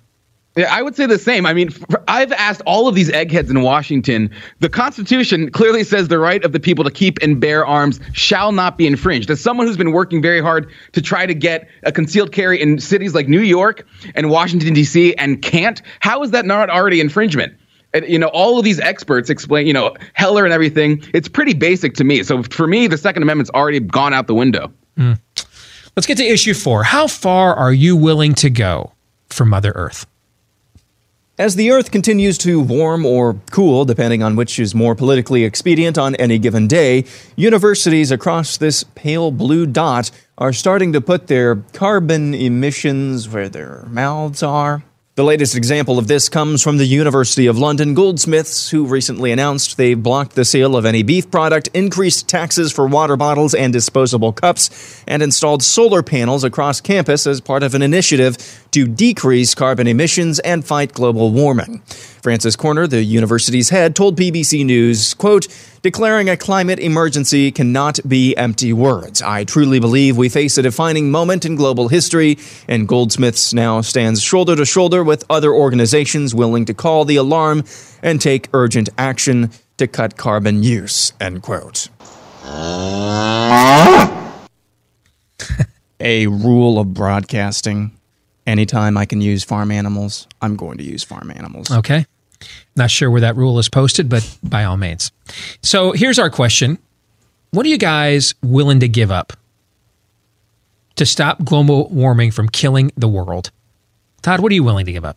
Yeah, I would say the same. I mean, for, I've asked all of these eggheads in Washington. The Constitution clearly says the right of the people to keep and bear arms shall not be infringed. As someone who's been working very hard to try to get a concealed carry in cities like New York and Washington, D C, and can't, how is that not already infringement? You know, all of these experts explain, you know, Heller and everything. It's pretty basic to me. So for me, the Second Amendment's already gone out the window. Mm. Let's get to issue four. How far are you willing to go for Mother Earth? As the Earth continues to warm or cool, depending on which is more politically expedient on any given day, universities across this pale blue dot are starting to put their carbon emissions where their mouths are. The latest example of this comes from the University of London Goldsmiths, who recently announced they've blocked the sale of any beef product, increased taxes for water bottles and disposable cups, and installed solar panels across campus as part of an initiative to decrease carbon emissions and fight global warming. Francis Corner, the university's head, told B B C News, quote, "Declaring a climate emergency cannot be empty words. I truly believe we face a defining moment in global history, and Goldsmiths now stands shoulder to shoulder with other organizations willing to call the alarm and take urgent action to cut carbon use," end quote. A rule of broadcasting. Anytime I can use farm animals, I'm going to use farm animals. Okay. Not sure where that rule is posted, but by all means. So here's our question. What are you guys willing to give up to stop global warming from killing the world? Todd, what are you willing to give up?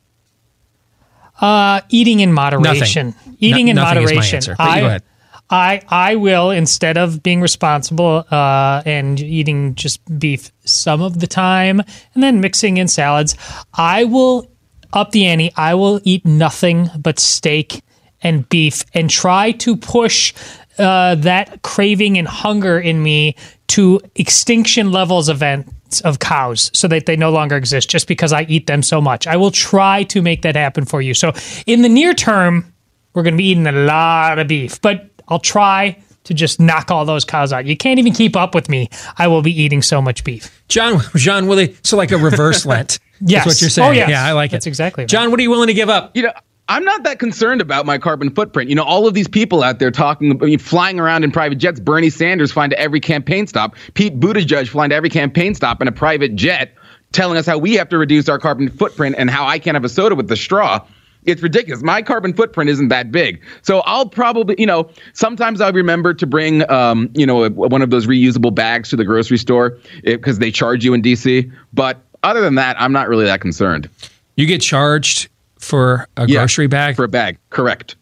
Uh, eating in moderation. Nothing. Eating no, in nothing moderation. Is my answer, but I, you go ahead. I, I will, instead of being responsible uh, and eating just beef some of the time and then mixing in salads, I will up the ante. I will eat nothing but steak and beef and try to push uh, that craving and hunger in me to extinction levels events of cows so that they no longer exist just because I eat them so much. I will try to make that happen for you. So in the near term, we're going to be eating a lot of beef, but I'll try to just knock all those cows out. You can't even keep up with me. I will be eating so much beef. John, John Willie, so like a reverse Lent. Yes. That's what you're saying. Oh, yes. Yeah, I like it. That's exactly right. John, what are you willing to give up? You know, I'm not that concerned about my carbon footprint. You know, all of these people out there talking, I mean, flying around in private jets. Bernie Sanders flying to every campaign stop. Pete Buttigieg flying to every campaign stop in a private jet, telling us how we have to reduce our carbon footprint and how I can't have a soda with the straw. It's ridiculous. My carbon footprint isn't that big. So I'll probably, you know, sometimes I'll remember to bring, um, you know, a, one of those reusable bags to the grocery store because they charge you in D C. But other than that, I'm not really that concerned. You get charged for a yeah, grocery bag? For a bag. Correct.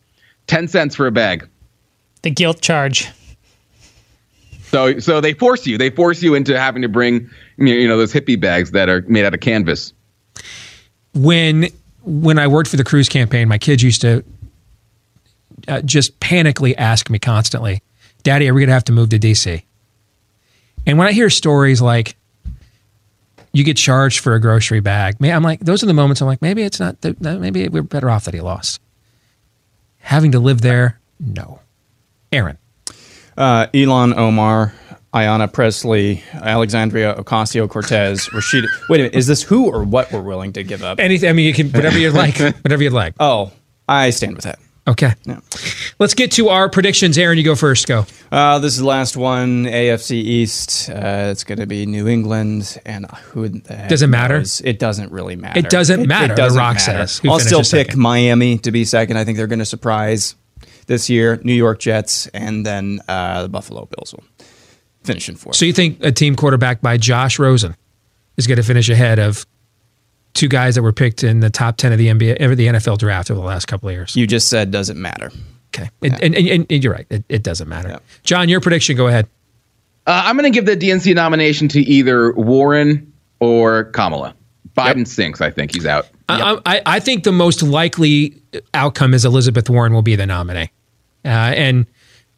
ten cents for a bag. The guilt charge. So so they force you. They force you into having to bring, you know, those hippie bags that are made out of canvas. When... When I worked for the Cruz campaign, my kids used to uh, just panically ask me constantly, Daddy, are we going to have to move to D C? And when I hear stories like you get charged for a grocery bag, I'm like, those are the moments I'm like, maybe it's not, the, maybe we're better off that he lost. Having to live there, no. Aaron. Uh, Elon Omar, Ayanna Presley, Alexandria Ocasio-Cortez, Rashida... Wait a minute, is this who or what we're willing to give up? Anything, I mean, you can, whatever you'd like, whatever you'd like. Oh, I stand with that. Okay. Yeah. Let's get to our predictions. Aaron, you go first. Go. Uh, this is the last one. A F C East. Uh, it's going to be New England. And who the heck doesn't matter. Knows? It doesn't really matter. It doesn't matter. It doesn't the Rock matter. Says. I'll still pick second. Miami to be second. I think they're going to surprise this year. New York Jets, and then uh, the Buffalo Bills will finish in fourth. So you think a team quarterback by Josh Rosen is going to finish ahead of two guys that were picked in the top ten of the N B A, ever the N F L draft over the last couple of years? You just said doesn't matter. Okay, it, yeah. and, and, and you're right. It, it doesn't matter. Yeah. John, your prediction. Go ahead. Uh, I'm going to give the D N C nomination to either Warren or Kamala. Biden yep. sinks. I think he's out. I, yep. I, I think the most likely outcome is Elizabeth Warren will be the nominee, uh, and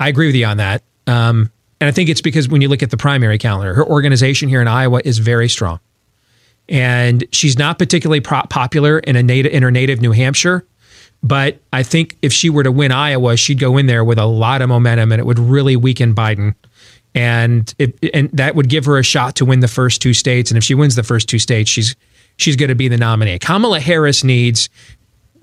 I agree with you on that. Um, and I think it's because when you look at the primary calendar, her organization here in Iowa is very strong. And she's not particularly popular in a native in her native New Hampshire, but I think if she were to win Iowa, she'd go in there with a lot of momentum, and it would really weaken Biden, and it, and that would give her a shot to win the first two states. And if she wins the first two states, she's she's going to be the nominee. Kamala Harris needs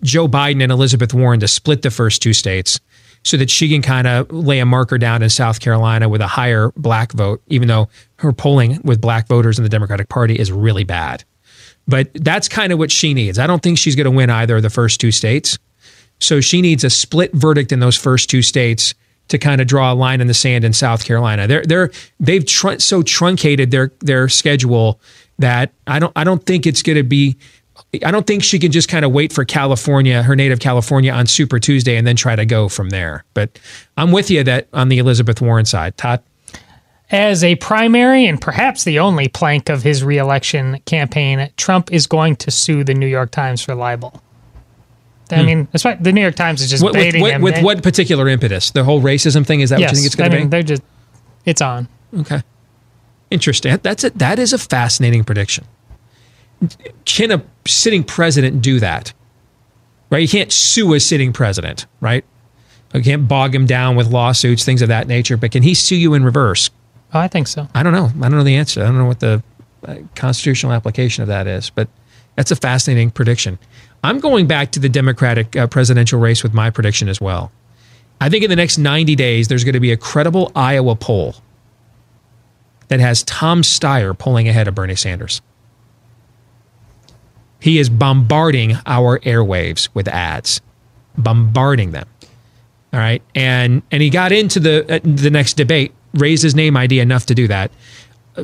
Joe Biden and Elizabeth Warren to split the first two states so that she can kind of lay a marker down in South Carolina with a higher black vote, even though her polling with black voters in the Democratic Party is really bad. But that's kind of what she needs. I don't think she's going to win either of the first two states. So she needs a split verdict in those first two states to kind of draw a line in the sand in South Carolina. They're, they're, they've tr- so truncated their their schedule that I don't I don't think it's going to be... I don't think she can just kind of wait for California, her native California, on Super Tuesday and then try to go from there. But I'm with you that on the Elizabeth Warren side. Todd? As a primary and perhaps the only plank of his reelection campaign, Trump is going to sue the New York Times for libel. I hmm. mean, that's why the New York Times is just what, baiting with, him. With they, what particular impetus? The whole racism thing? Is that yes, what you think it's going to be? Yes, I mean, they're just, it's on. Okay. Interesting. That's a, that is a fascinating prediction. Can a sitting president do that? Right? You can't sue a sitting president, right? You can't bog him down with lawsuits, things of that nature. But can he sue you in reverse? Oh, I think so. I don't know. I don't know the answer. I don't know what the uh, constitutional application of that is. But that's a fascinating prediction. I'm going back to the Democratic uh, presidential race with my prediction as well. I think in the next ninety days, there's going to be a credible Iowa poll that has Tom Steyer polling ahead of Bernie Sanders. He is bombarding our airwaves with ads, bombarding them. All right. And and he got into the uh, the next debate, raised his name I D enough to do that.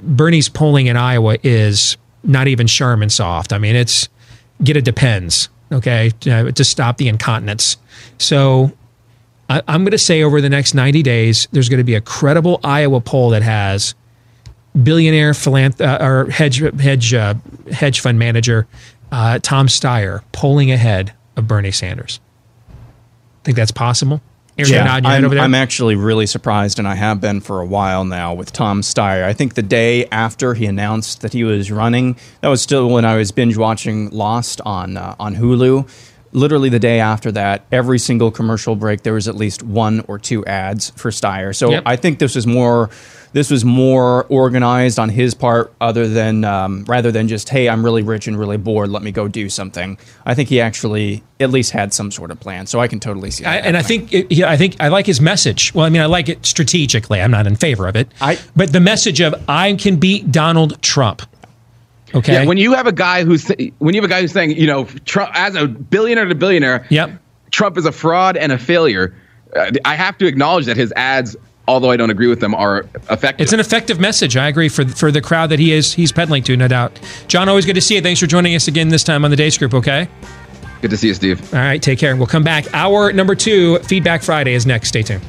Bernie's polling in Iowa is not even Charmin soft. I mean, it's get a depends, okay, to, to stop the incontinence. So I, I'm going to say over the next ninety days, there's going to be a credible Iowa poll that has billionaire philanthrop uh, or hedge hedge uh, hedge fund manager Uh, Tom Steyer polling ahead of Bernie Sanders. Think that's possible? Aaron, yeah, nod your head over there? I'm actually really surprised, and I have been for a while now with Tom Steyer. I think the day after he announced that he was running, that was still when I was binge watching Lost on uh, on Hulu. Literally the day after that, every single commercial break, there was at least one or two ads for Steyer. So yep. I think this was more, this was more organized on his part, other than um, rather than just, hey, I'm really rich and really bored, let me go do something. I think he actually at least had some sort of plan. So I can totally see that. I, and I think, it, yeah, I think I like his message. Well, I mean, I like it strategically. I'm not in favor of it, I, but the message of I can beat Donald Trump. Okay. Yeah, when you have a guy who's when you have a guy who's saying, you know, Trump, as a billionaire to billionaire, yep. Trump is a fraud and a failure. Uh, I have to acknowledge that his ads, although I don't agree with them, are effective. It's an effective message. I agree for for the crowd that he is he's peddling to, no doubt. John, always good to see you. Thanks for joining us again this time on the Deace Group. Okay. Good to see you, Steve. All right. Take care. We'll come back. Hour number two, Feedback Friday, is next. Stay tuned.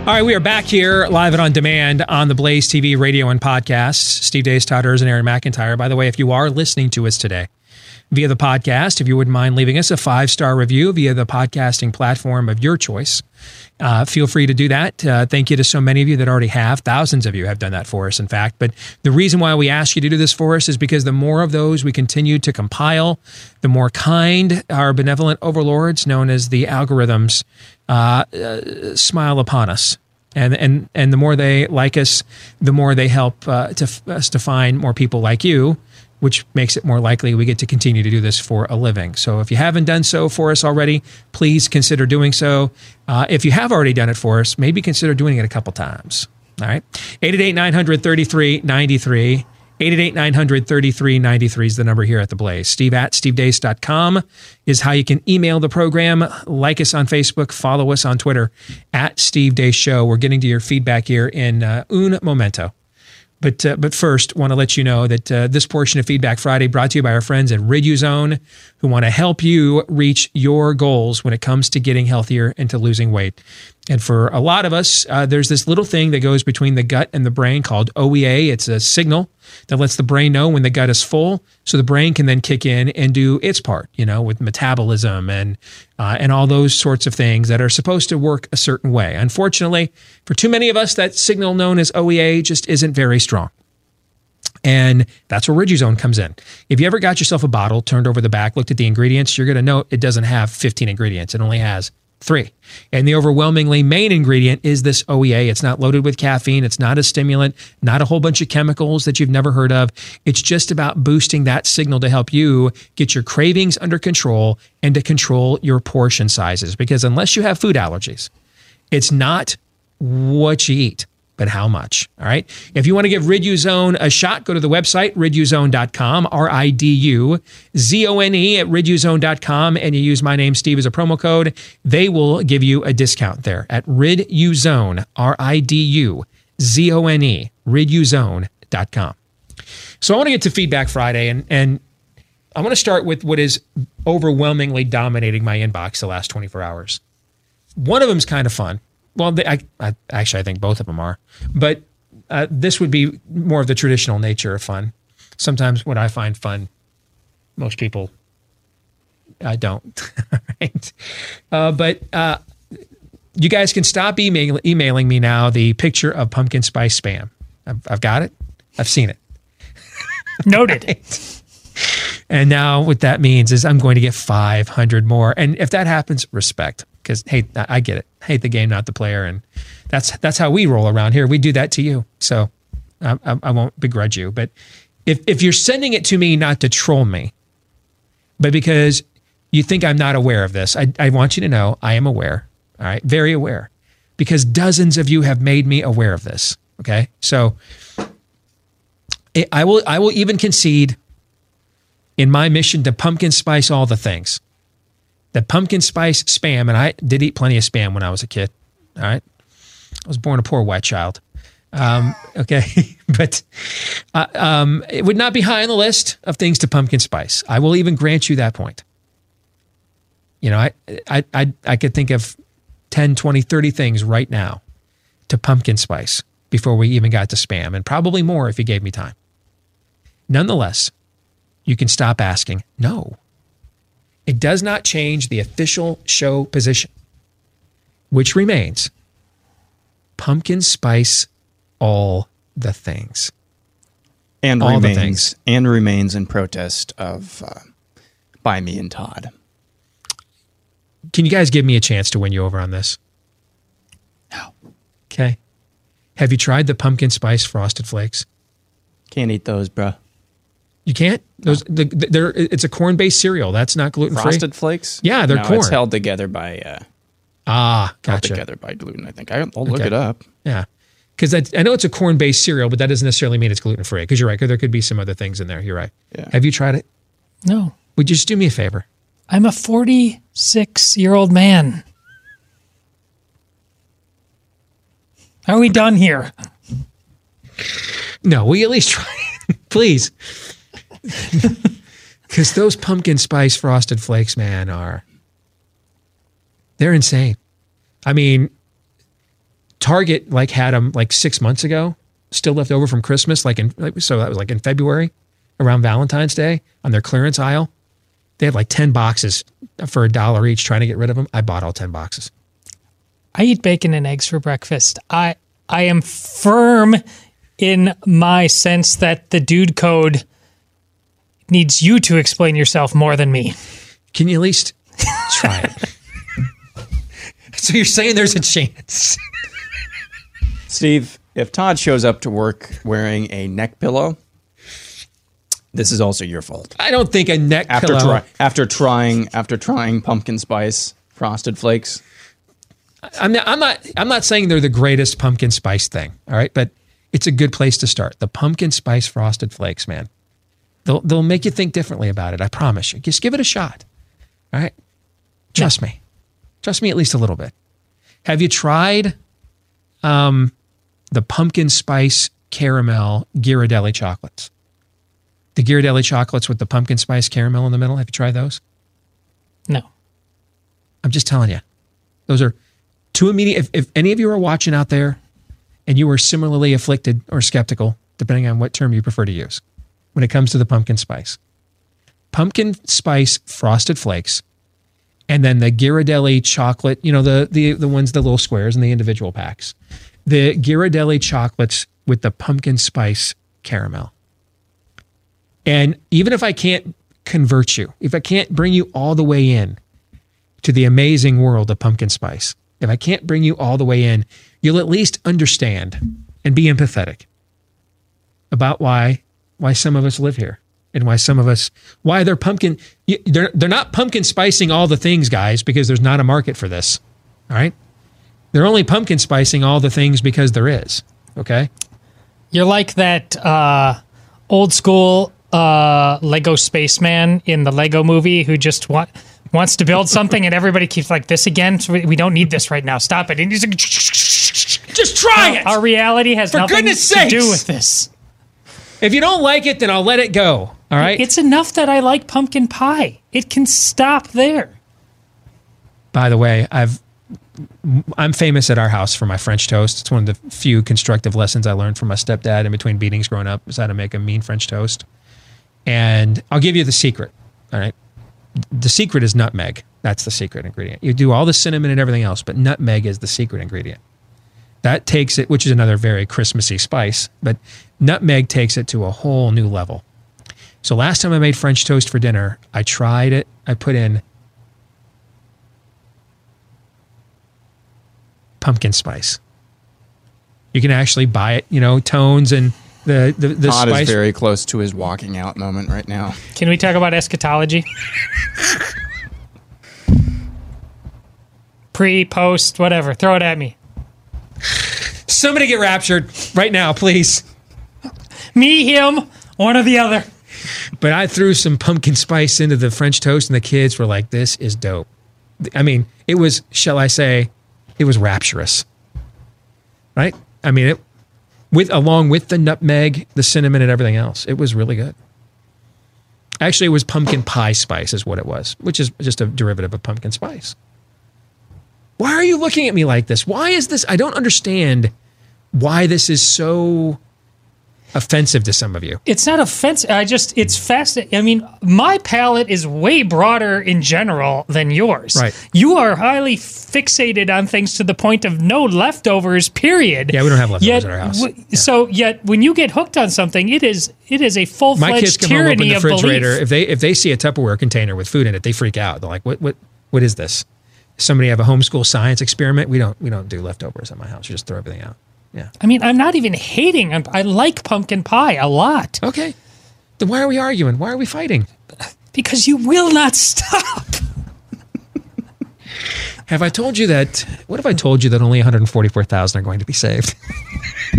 All right, we are back here live and on demand on the Blaze T V radio and podcasts. Steve Deace, Todd Erzen, and Aaron McIntyre. By the way, if you are listening to us today via the podcast, if you wouldn't mind leaving us a five-star review via the podcasting platform of your choice, uh, feel free to do that. Uh, thank you to so many of you that already have. Thousands of you have done that for us, in fact. But the reason why we ask you to do this for us is because the more of those we continue to compile, the more kind our benevolent overlords, known as the algorithms, Uh, uh, smile upon us. And and and the more they like us, the more they help uh, to f- us to find more people like you, which makes it more likely we get to continue to do this for a living. So if you haven't done so for us already, please consider doing so. Uh, if you have already done it for us, maybe consider doing it a couple times. All right. eight eight eight, nine hundred, thirty-three ninety-three. eight eight eight, nine hundred, thirty-three ninety-three is the number here at The Blaze. Steve at steve deace dot com is how you can email the program. Like us on Facebook. Follow us on Twitter at Steve Deace Show. We're getting to your feedback here in uh, un momento. But uh, but first, want to let you know that uh, this portion of Feedback Friday brought to you by our friends at ReduZone, who want to help you reach your goals when it comes to getting healthier and to losing weight. And for a lot of us, uh, there's this little thing that goes between the gut and the brain called O E A. It's a signal that lets the brain know when the gut is full, so the brain can then kick in and do its part, you know, with metabolism and uh, and all those sorts of things that are supposed to work a certain way. Unfortunately, for too many of us, that signal known as O E A just isn't very strong. And that's where ReduZone comes in. If you ever got yourself a bottle, turned over the back, looked at the ingredients, you're going to know it doesn't have fifteen ingredients. It only has three. And the overwhelmingly main ingredient is this O E A. It's not loaded with caffeine. It's not a stimulant, not a whole bunch of chemicals that you've never heard of. It's just about boosting that signal to help you get your cravings under control and to control your portion sizes. Because unless you have food allergies, it's not what you eat, but how much, all right? If you want to give ReduZone a shot, go to the website, riduzone dot com, R I D U Z O N E at riduzone dot com, and you use my name, Steve, as a promo code. They will give you a discount there at ReduZone, R I D U Z O N E, riduzone dot com. So I want to get to Feedback Friday, and, and I want to start with what is overwhelmingly dominating my inbox the last twenty-four hours. One of them is kind of fun. Well, they, I, I, actually, I think both of them are. But uh, this would be more of the traditional nature of fun. Sometimes what I find fun, most people uh, don't. Right? uh, but uh, you guys can stop email, emailing me now the picture of pumpkin spice spam. I've, I've got it. I've seen it. Noted. Right? And now what that means is I'm going to get five hundred more. And if that happens, respect. Because, hey, I get it. Hate the game, not the player. And that's that's how we roll around here. We do that to you. So I, I, I won't begrudge you. But if, if you're sending it to me not to troll me, but because you think I'm not aware of this, I, I want you to know I am aware, all right? Very aware. Because dozens of you have made me aware of this, okay? So it, I will I will even concede in my mission to pumpkin spice all the things. The pumpkin spice spam, and I did eat plenty of spam when I was a kid, all right? I was born a poor white child, um, okay? But uh, um, it would not be high on the list of things to pumpkin spice. I will even grant you that point. You know, I I I, I could think of ten, twenty, thirty things right now to pumpkin spice before we even got to spam, and probably more if you gave me time. Nonetheless, you can stop asking, no. It does not change the official show position, which remains pumpkin spice all the things. And all remains, the things. And remains in protest of uh, by me and Todd. Can you guys give me a chance to win you over on this? No. Okay. Have you tried the pumpkin spice frosted flakes? Can't eat those, bruh. You can't? Those, no. the, they're, it's a corn-based cereal. That's not gluten-free. Frosted flakes? Yeah, they're no, corn. It's held together by uh, ah, gotcha. Held together by gluten, I think. I, I'll look okay. it up. Yeah. Because I know it's a corn-based cereal, but that doesn't necessarily mean it's gluten-free. Because you're right. There could be some other things in there. You're right. Yeah. Have you tried it? No. Would you just do me a favor? I'm a forty-six-year-old man. Are we done here? No, will you at least try it? Please. Because those pumpkin spice frosted flakes, man, are, they're insane. I mean, Target like had them like six months ago, still left over from Christmas. Like, in, like so that was like in February around Valentine's Day on their clearance aisle. They had like ten boxes for a dollar each trying to get rid of them. I bought all ten boxes. I eat bacon and eggs for breakfast. I, I am firm in my sense that the dude code needs you to explain yourself more than me. Can you at least try it? So you're saying there's a chance. Steve, if Todd shows up to work wearing a neck pillow, this is also your fault. I don't think a neck after pillow. Try, after trying, after trying pumpkin spice frosted flakes. I'm not, I'm not. I'm not saying they're the greatest pumpkin spice thing. All right, but it's a good place to start. The pumpkin spice frosted flakes, man. They'll they'll make you think differently about it. I promise you. Just give it a shot. All right. Trust yeah. me. Trust me at least a little bit. Have you tried um, the pumpkin spice caramel Ghirardelli chocolates? The Ghirardelli chocolates with the pumpkin spice caramel in the middle. Have you tried those? No. I'm just telling you. Those are two immediate. If, if any of you are watching out there and you are similarly afflicted or skeptical, depending on what term you prefer to use, when it comes to the pumpkin spice, pumpkin spice frosted flakes, and then the Ghirardelli chocolate, you know, the, the, the ones, the little squares and the individual packs, the Ghirardelli chocolates with the pumpkin spice caramel. And even if I can't convert you, if I can't bring you all the way in to the amazing world of pumpkin spice, if I can't bring you all the way in, you'll at least understand and be empathetic about why why some of us live here and why some of us, why they're pumpkin, they're, they're not pumpkin spicing all the things, guys, because there's not a market for this, all right? They're only pumpkin spicing all the things because there is, okay? You're like that uh, old school... Uh, Lego spaceman in the Lego movie who just wa- wants to build something and everybody keeps like, this again? So we, we don't need this right now. Stop it. And he's like, just try it. Our reality has For nothing to sakes. do with this. If you don't like it, then I'll let it go. All right. It's enough that I like pumpkin pie. It can stop there. By the way, I've I'm famous at our house for my French toast. It's one of the few constructive lessons I learned from my stepdad in between beatings growing up, is how to make a mean French toast. And I'll give you the secret, all right? The secret is nutmeg. That's the secret ingredient. You do all the cinnamon and everything else, but nutmeg is the secret ingredient. That takes it, which is another very Christmassy spice, but nutmeg takes it to a whole new level. So last time I made French toast for dinner, I tried it. I put in pumpkin spice. You can actually buy it, you know, tones and... The, the, the Todd spice. is very close to his walking out moment right now. Can we talk about eschatology? Pre, post, whatever. Throw it at me. Somebody get raptured right now, please. Me, him, one or the other. But I threw some pumpkin spice into the French toast, and the kids were like, this is dope. I mean, it was, shall I say, it was rapturous. Right? I mean, it With along with the nutmeg, the cinnamon, and everything else. It was really good. Actually, it was pumpkin pie spice is what it was, which is just a derivative of pumpkin spice. Why are you looking at me like this? Why is this? I don't understand why this is so offensive to some of you. It's not offensive. I just, it's fascinating. I mean, my palate is way broader in general than yours. Right. You are highly fixated on things to the point of no leftovers, period. Yeah, we don't have leftovers yet, at our house. W- yeah. So yet when you get hooked on something, it is it is a full-fledged tyranny of belief. My kids come home, open the refrigerator. If they, if they see a Tupperware container with food in it, they freak out. They're like, what what what is this? Somebody have a homeschool science experiment? We don't, we don't do leftovers at my house. You just throw everything out. Yeah. I mean, I'm not even hating. I'm, I like pumpkin pie a lot. Okay. Then why are we arguing? Why are we fighting? Because you will not stop. Have I told you that? What if I told you that only one hundred forty-four thousand are going to be saved? Do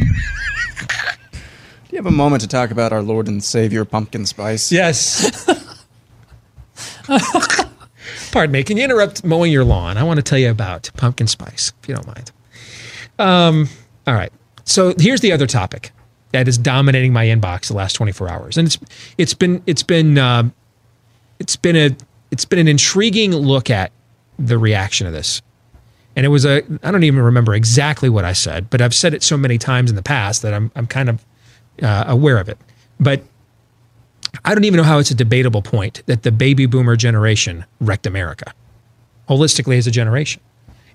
you have a moment to talk about our Lord and Savior, pumpkin spice? Yes. Pardon me. Can you interrupt mowing your lawn? I want to tell you about pumpkin spice, if you don't mind. Um... All right. So here's the other topic that is dominating my inbox the last twenty-four hours, and it's it's been it's been um, it's been a it's been an intriguing look at the reaction to this, and it was a I don't even remember exactly what I said, but I've said it so many times in the past that I'm I'm kind of uh, aware of it, but I don't even know how it's a debatable point that the baby boomer generation wrecked America holistically as a generation.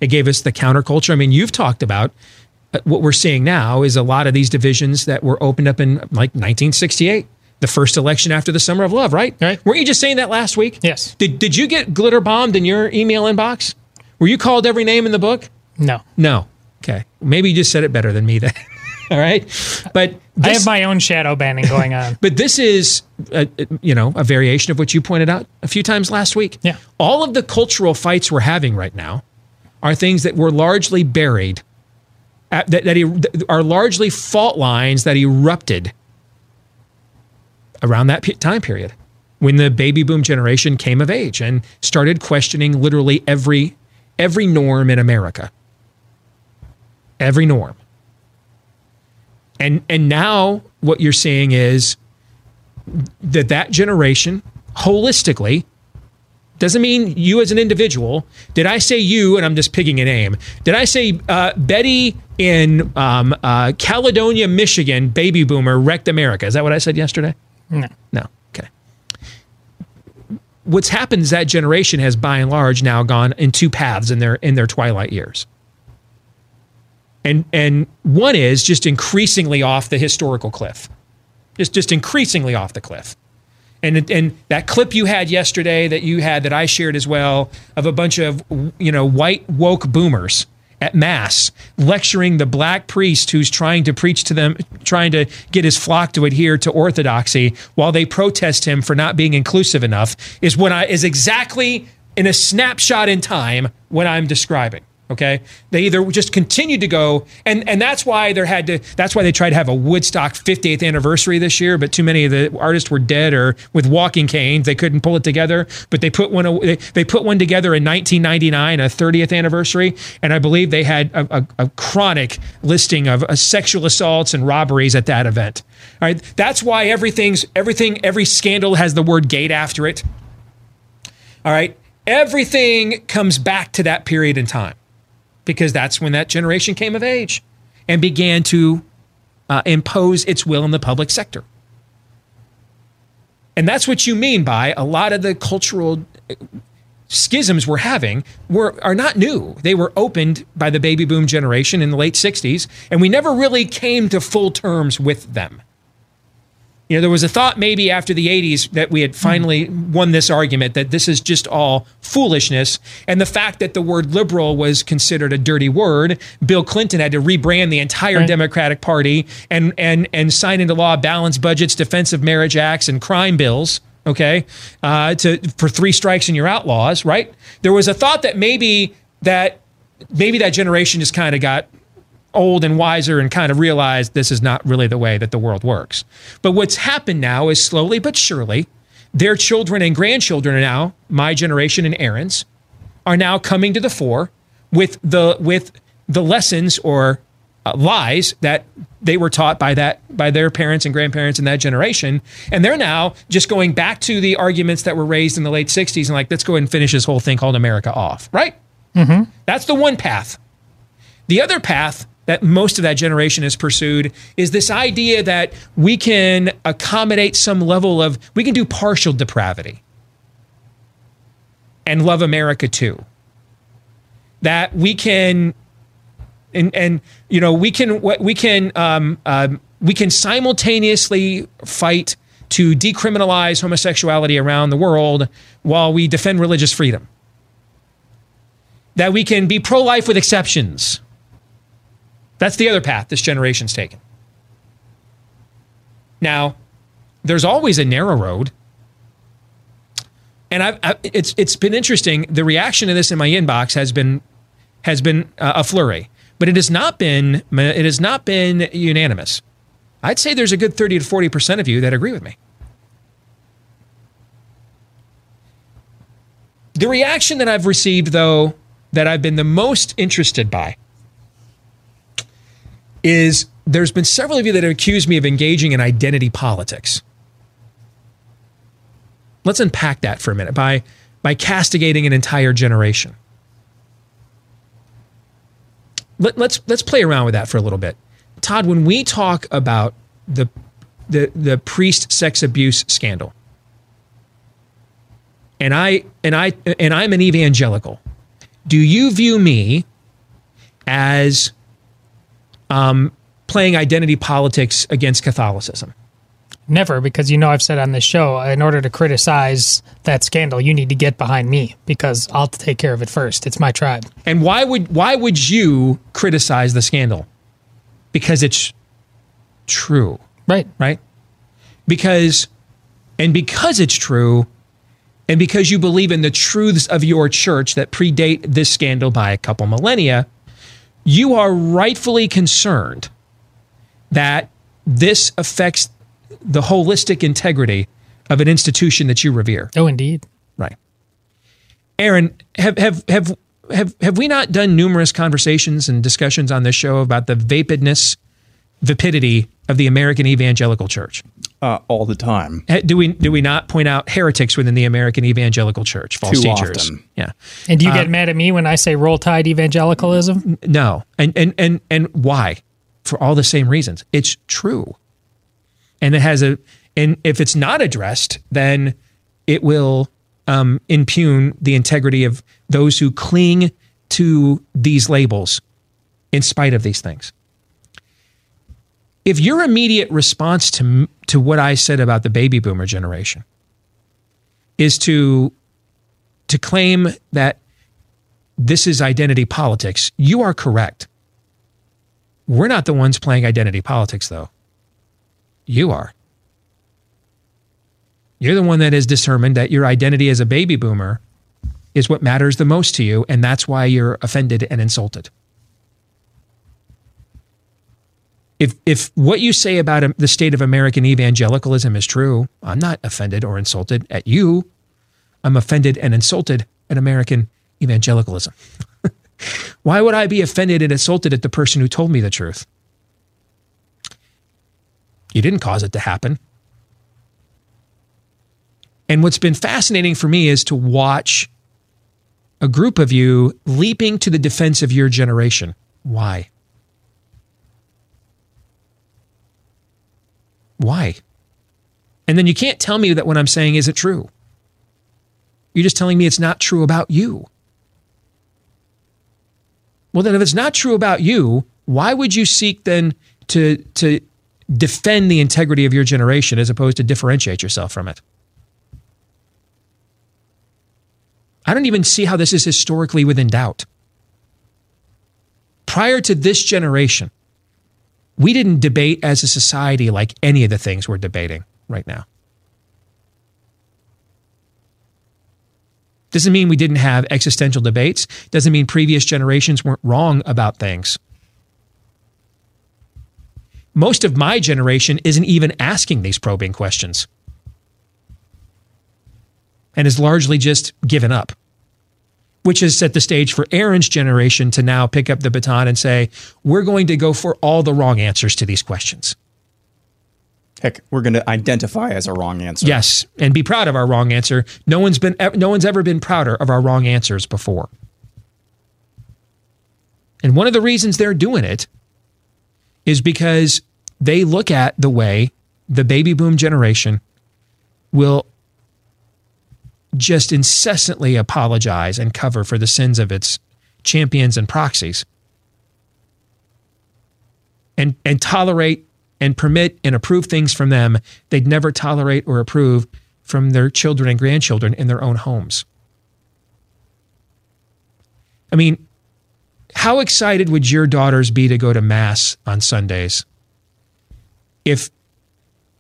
It gave us the counterculture. I mean, you've talked about. What we're seeing now is a lot of these divisions that were opened up in like nineteen sixty-eight, the first election after the Summer of Love, right? Right. Weren't you just saying that last week? Yes. Did Did you get glitter bombed in your email inbox? Were you called every name in the book? No. No. Okay. Maybe you just said it better than me then. All right. But this, I have my own shadow banning going on. But this is, a, you know, a variation of what you pointed out a few times last week. Yeah. All of the cultural fights we're having right now are things that were largely buried, at, that, that, er, that are largely fault lines that erupted around that pe- time period when the baby boom generation came of age and started questioning literally every every norm in America. Every norm. And and now what you're seeing is that that generation holistically doesn't mean you as an individual. Did I say you? And I'm just picking a name. Did I say uh, Betty in um, uh, Caledonia, Michigan, baby boomer wrecked America? Is that what I said yesterday? No. No. Okay. What's happened is that generation has, by and large, now gone in two paths in their in their twilight years. And and one is just increasingly off the historical cliff, just just increasingly off the cliff. And and that clip you had yesterday that you had that I shared as well of a bunch of, you know, white woke boomers at mass lecturing the black priest who's trying to preach to them, trying to get his flock to adhere to orthodoxy while they protest him for not being inclusive enough is what I is exactly in a snapshot in time what I'm describing. Okay, they either just continued to go, and, and that's why there had to. That's why they tried to have a Woodstock fiftieth anniversary this year, but too many of the artists were dead or with walking canes. They couldn't pull it together. But they put one. They, they put one together in nineteen ninety-nine, a thirtieth anniversary, and I believe they had a, a, a chronic listing of uh, sexual assaults and robberies at that event. All right, that's why everything's everything. Every scandal has the word "gate" after it. All right, everything comes back to that period in time, because that's when that generation came of age and began to uh, impose its will in the public sector. And that's what you mean by a lot of the cultural schisms we're having were are not new. They were opened by the baby boom generation in the late sixties, and we never really came to full terms with them. You know, there was a thought maybe after the eighties that we had finally won this argument that this is just all foolishness. And the fact that the word liberal was considered a dirty word, Bill Clinton had to rebrand the entire right. Democratic Party and, and, and sign into law balanced budgets, defensive marriage acts, and crime bills, okay, uh, to for three strikes and you're outlaws, right? There was a thought that maybe that, maybe that generation just kind of got old and wiser and kind of realized this is not really the way that the world works. But what's happened now is slowly but surely, their children and grandchildren are now, my generation and Aaron's, are now coming to the fore with the with the lessons or uh, lies that they were taught by that by their parents and grandparents in that generation. And they're now just going back to the arguments that were raised in the late sixties and like, let's go ahead and finish this whole thing called America off, right? Mm-hmm. That's the one path. The other path that most of that generation has pursued is this idea that we can accommodate some level of, we can do partial depravity and love America too. That we can, and, and you know, we can, we can, um, um, we can simultaneously fight to decriminalize homosexuality around the world while we defend religious freedom. That we can be pro-life with exceptions. That's the other path this generation's taken. Now, there's always a narrow road. And I've, I, it's it's been interesting. The reaction to this in my inbox has been has been uh, a flurry, but it has not been it has not been unanimous. I'd say there's a good thirty to forty percent of you that agree with me. The reaction that I've received, though, that I've been the most interested by is there's been several of you that have accused me of engaging in identity politics. Let's unpack that for a minute by, by castigating an entire generation. Let, let's, let's play around with that for a little bit. Todd, when we talk about the, the, the priest sex abuse scandal, and I, and I, and I'm an evangelical, do you view me as Um, playing identity politics against Catholicism? Never, because you know I've said on this show, in order to criticize that scandal, you need to get behind me because I'll take care of it first. It's my tribe. And why would why would you criticize the scandal? Because it's true. Right. Right? Because, and because it's true, and because you believe in the truths of your church that predate this scandal by a couple millennia, you are rightfully concerned that this affects the holistic integrity of an institution that you revere. Oh, indeed. Right. Aaron, have have have have, have we not done numerous conversations and discussions on this show about the vapidness, vapidity of the American evangelical church? Uh, all the time. Do we do we not point out heretics within the American evangelical church, false Too teachers? Often. Yeah. And do you get um, mad at me when I say roll tide evangelicalism? No. And and and and why? For all the same reasons. It's true. And it has a, and if it's not addressed, then it will um, impugn the integrity of those who cling to these labels in spite of these things. If your immediate response to, to what I said about the baby boomer generation is to, to claim that this is identity politics, you are correct. We're not the ones playing identity politics, though. You are. You're the one that has determined that your identity as a baby boomer is what matters the most to you, and that's why you're offended and insulted. If if what you say about the state of American evangelicalism is true, I'm not offended or insulted at you. I'm offended and insulted at American evangelicalism. Why would I be offended and insulted at the person who told me the truth? You didn't cause it to happen. And what's been fascinating for me is to watch a group of you leaping to the defense of your generation. Why? Why? And then you can't tell me that what I'm saying isn't true. You're just telling me it's not true about you. Well, then if it's not true about you, why would you seek then to... to defend the integrity of your generation as opposed to differentiate yourself from it? I don't even see how this is historically within doubt. Prior to this generation, we didn't debate as a society like any of the things we're debating right now. Doesn't mean we didn't have existential debates. Doesn't mean previous generations weren't wrong about things. Most of my generation isn't even asking these probing questions and is largely just given up, which has set the stage for Aaron's generation to now pick up the baton and say, we're going to go for all the wrong answers to these questions. Heck, we're going to identify as a wrong answer. Yes, and be proud of our wrong answer. No one's been, no one's ever been prouder of our wrong answers before. And one of the reasons they're doing it is because they look at the way the baby boom generation will just incessantly apologize and cover for the sins of its champions and proxies, and, and tolerate and permit and approve things from them they'd never tolerate or approve from their children and grandchildren in their own homes. I mean, how excited would your daughters be to go to mass on Sundays if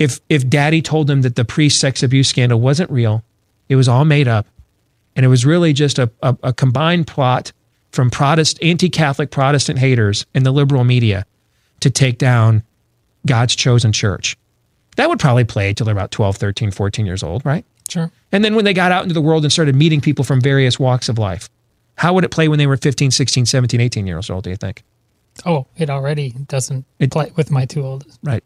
if if daddy told them that the priest sex abuse scandal wasn't real, it was all made up, and it was really just a, a, a combined plot from Protest, anti-Catholic Protestant haters and the liberal media to take down God's chosen church? That would probably play till they're about twelve, thirteen, fourteen years old, right? Sure. And then when they got out into the world and started meeting people from various walks of life, how would it play when they were fifteen, sixteen, seventeen, eighteen years old, do you think? Oh, it already doesn't it, play with my two oldest. Right.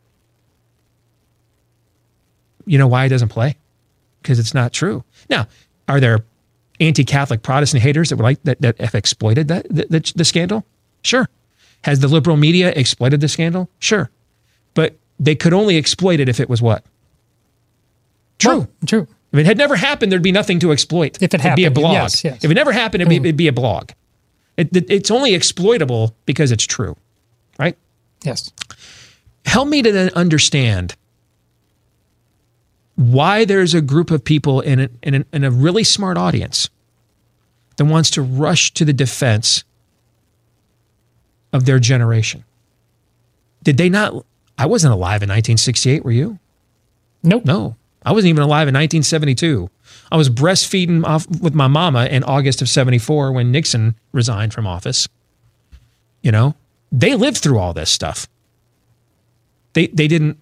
You know why it doesn't play? Because it's not true. Now, are there anti-Catholic Protestant haters that would like that, that have exploited that the, the, the scandal? Sure. Has the liberal media exploited the scandal? Sure. But they could only exploit it if it was what? True. Well, true. If it had never happened, there'd be nothing to exploit. If it happened, it'd be a blog. Yes, yes. If it never happened, it'd be, mm. it'd be a blog. It, it, it's only exploitable because it's true, right? Yes. Help me to then understand why there's a group of people in a, in a, in a really smart audience that wants to rush to the defense of their generation. Did they not? I wasn't alive in nineteen sixty-eight, were you? Nope. No. I wasn't even alive in nineteen seventy-two. I was breastfeeding off with my mama in August of seventy-four when Nixon resigned from office. You know, they lived through all this stuff. They they didn't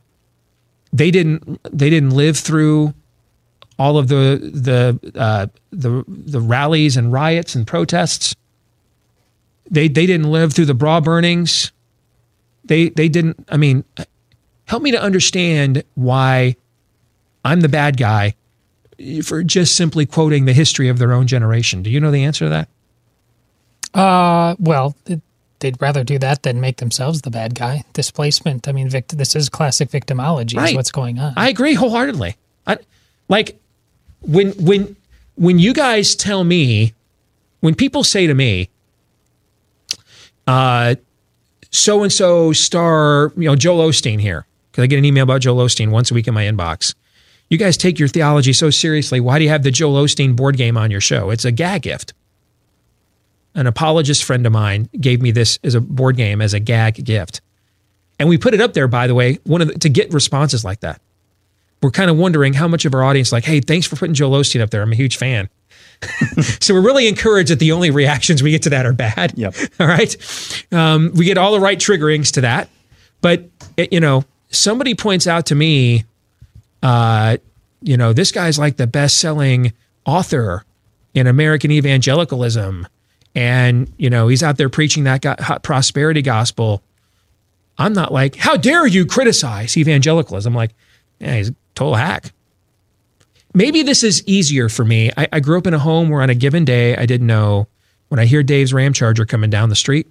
they didn't they didn't live through all of the the uh, the the rallies and riots and protests. They they didn't live through the bra burnings. They they didn't. I mean, help me to understand why I'm the bad guy for just simply quoting the history of their own generation. Do you know the answer to that? Uh, well, it, they'd rather do that than make themselves the bad guy. Displacement. I mean, vict- this is classic victimology. Right. Is what's going on. I agree wholeheartedly. I, like when when when you guys tell me, when people say to me, uh, so and so star, you know, Joel Osteen here, because I get an email about Joel Osteen once a week in my inbox. You guys take your theology so seriously. Why do you have the Joel Osteen board game on your show? It's a gag gift. An apologist friend of mine gave me this as a board game, as a gag gift. And we put it up there, by the way, one of the, to get responses like that. We're kind of wondering how much of our audience like, hey, thanks for putting Joel Osteen up there. I'm a huge fan. So we're really encouraged that the only reactions we get to that are bad. Yep. All right. Um, we get all the right triggerings to that. But, it, you know, somebody points out to me, Uh, you know, this guy's like the best-selling author in American evangelicalism. And, you know, he's out there preaching that go- hot prosperity gospel. I'm not like, how dare you criticize evangelicalism? I'm like, yeah, he's a total hack. Maybe this is easier for me. I, I grew up in a home where on a given day, I didn't know when I hear Dave's Ram Charger coming down the street,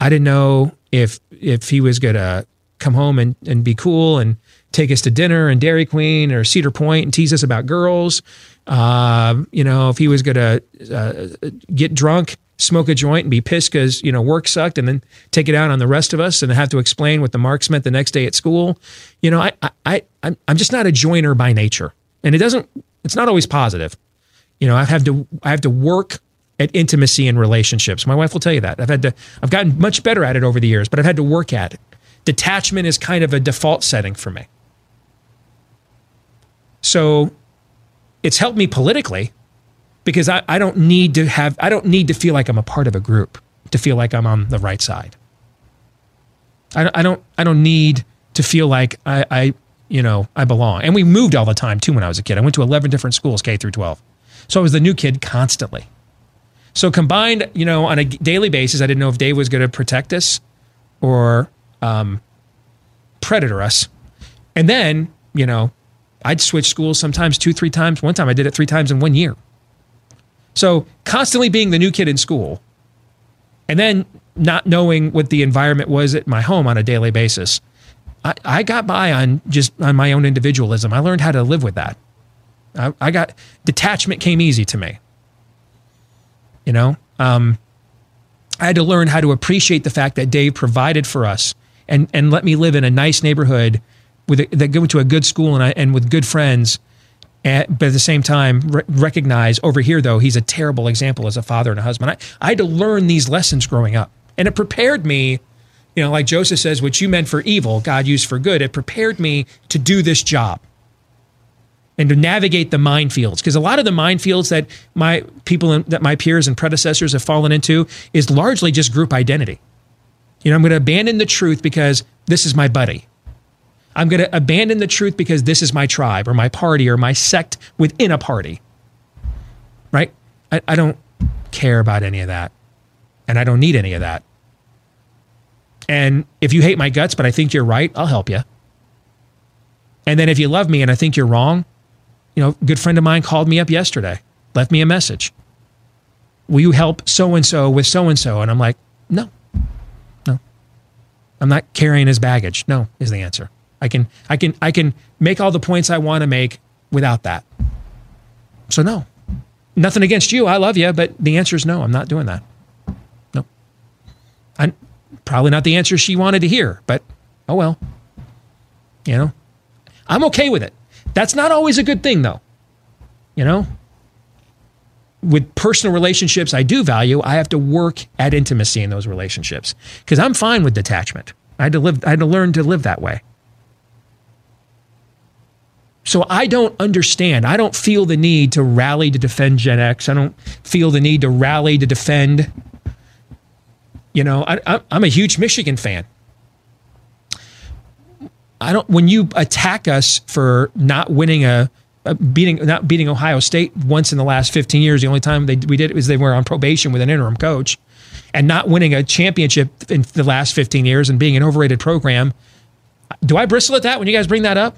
I didn't know if if he was going to come home and, and be cool and take us to dinner and Dairy Queen or Cedar Point and tease us about girls. Uh, you know, if he was going to uh, get drunk, smoke a joint and be pissed because, you know, work sucked and then take it out on the rest of us and have to explain what the marks meant the next day at school. You know, I, I, I, I'm I'm just not a joiner by nature. And it doesn't, it's not always positive. You know, I've had to, I have to work at intimacy in relationships. My wife will tell you that. I've had to, I've gotten much better at it over the years, but I've had to work at it. Detachment is kind of a default setting for me. So it's helped me politically because I, I don't need to have, I don't need to feel like I'm a part of a group to feel like I'm on the right side. I, I don't, I don't need to feel like I, I, you know, I belong. And we moved all the time too when I was a kid. I went to eleven different schools, K through twelve. So I was the new kid constantly. So combined, you know, on a daily basis, I didn't know if Dave was going to protect us or um, predator us. And then, you know, I'd switch schools sometimes two, three times. One time I did it three times in one year. So constantly being the new kid in school and then not knowing what the environment was at my home on a daily basis. I, I got by on just on my own individualism. I learned how to live with that. I, I got, detachment came easy to me. You know, um, I had to learn how to appreciate the fact that Dave provided for us and, and let me live in a nice neighborhood with a, that go to a good school and I, and with good friends, at, but at the same time re- recognize over here though he's a terrible example as a father and a husband. I, I had to learn these lessons growing up, and it prepared me. You know, like Joseph says, "What you meant for evil, God used for good." It prepared me to do this job and to navigate the minefields, because a lot of the minefields that my people in, that my peers and predecessors have fallen into is largely just group identity. You know, I'm going to abandon the truth because this is my buddy. I'm going to abandon the truth because this is my tribe or my party or my sect within a party, right? I, I don't care about any of that, and I don't need any of that. And if you hate my guts, but I think you're right, I'll help you. And then if you love me and I think you're wrong, you know, a good friend of mine called me up yesterday, left me a message. Will you help so-and-so with so-and-so? And I'm like, no, no. I'm not carrying his baggage. No is the answer. I can, I can, I can make all the points I want to make without that. So no, nothing against you. I love you, but the answer is no. I'm not doing that. No, I probably not the answer she wanted to hear. But oh well, you know, I'm okay with it. That's not always a good thing, though. You know, with personal relationships I do value, I have to work at intimacy in those relationships because I'm fine with detachment. I had to live, I had to learn to live that way. So I don't understand. I don't feel the need to rally to defend Gen X. I don't feel the need to rally to defend. You know, I, I, I'm a huge Michigan fan. I don't. When you attack us for not winning a, a beating, not beating Ohio State once in the last fifteen years, the only time they we did it was they were on probation with an interim coach, and not winning a championship in the last fifteen years and being an overrated program. Do I bristle at that when you guys bring that up?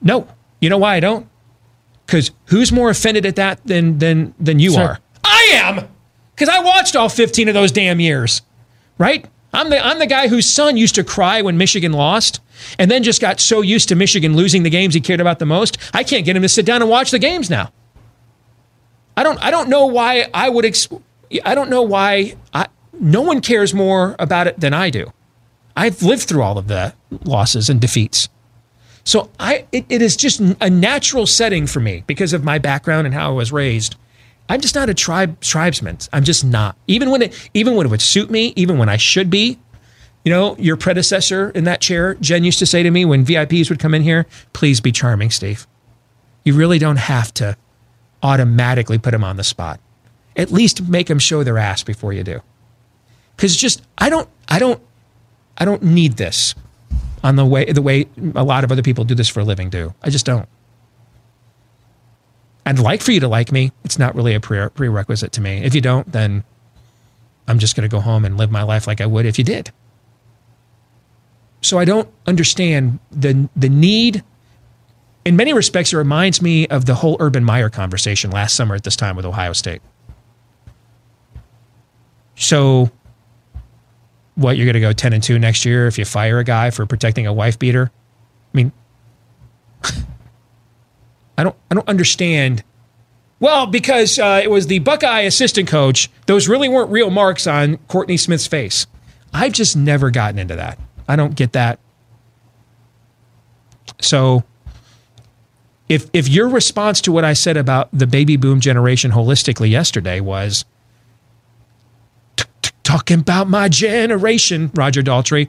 No. You know why I don't? Because who's more offended at that than than than you Sir. Are? I am! Because I watched all fifteen of those damn years. Right? I'm the I'm the guy whose son used to cry when Michigan lost and then just got so used to Michigan losing the games he cared about the most, I can't get him to sit down and watch the games now. I don't I don't know why I would ex- I don't know why I, no one cares more about it than I do. I've lived through all of the losses and defeats. So I, it, it is just a natural setting for me because of my background and how I was raised. I'm just not a tribe tribesman. I'm just not. Even when it, even when it would suit me, even when I should be. You know, your predecessor in that chair, Jen, used to say to me when V I Ps would come in here, "Please be charming, Steve. You really don't have to automatically put them on the spot. At least make them show their ass before you do." Because just I don't, I don't, I don't need this. On the way, the way a lot of other people do this for a living do. I just don't. I'd like for you to like me. It's not really a pre- prerequisite to me. If you don't, then I'm just going to go home and live my life like I would if you did. So I don't understand the the need. In many respects, it reminds me of the whole Urban Meyer conversation last summer at this time with Ohio State. So... what, you're going to go ten and two next year if you fire a guy for protecting a wife beater? I mean, I don't, I don't understand. Well, because uh, it was the Buckeye assistant coach, those really weren't real marks on Courtney Smith's face. I've just never gotten into that. I don't get that. So if if your response to what I said about the baby boom generation holistically yesterday was, "Talking about my generation, Roger Daltrey."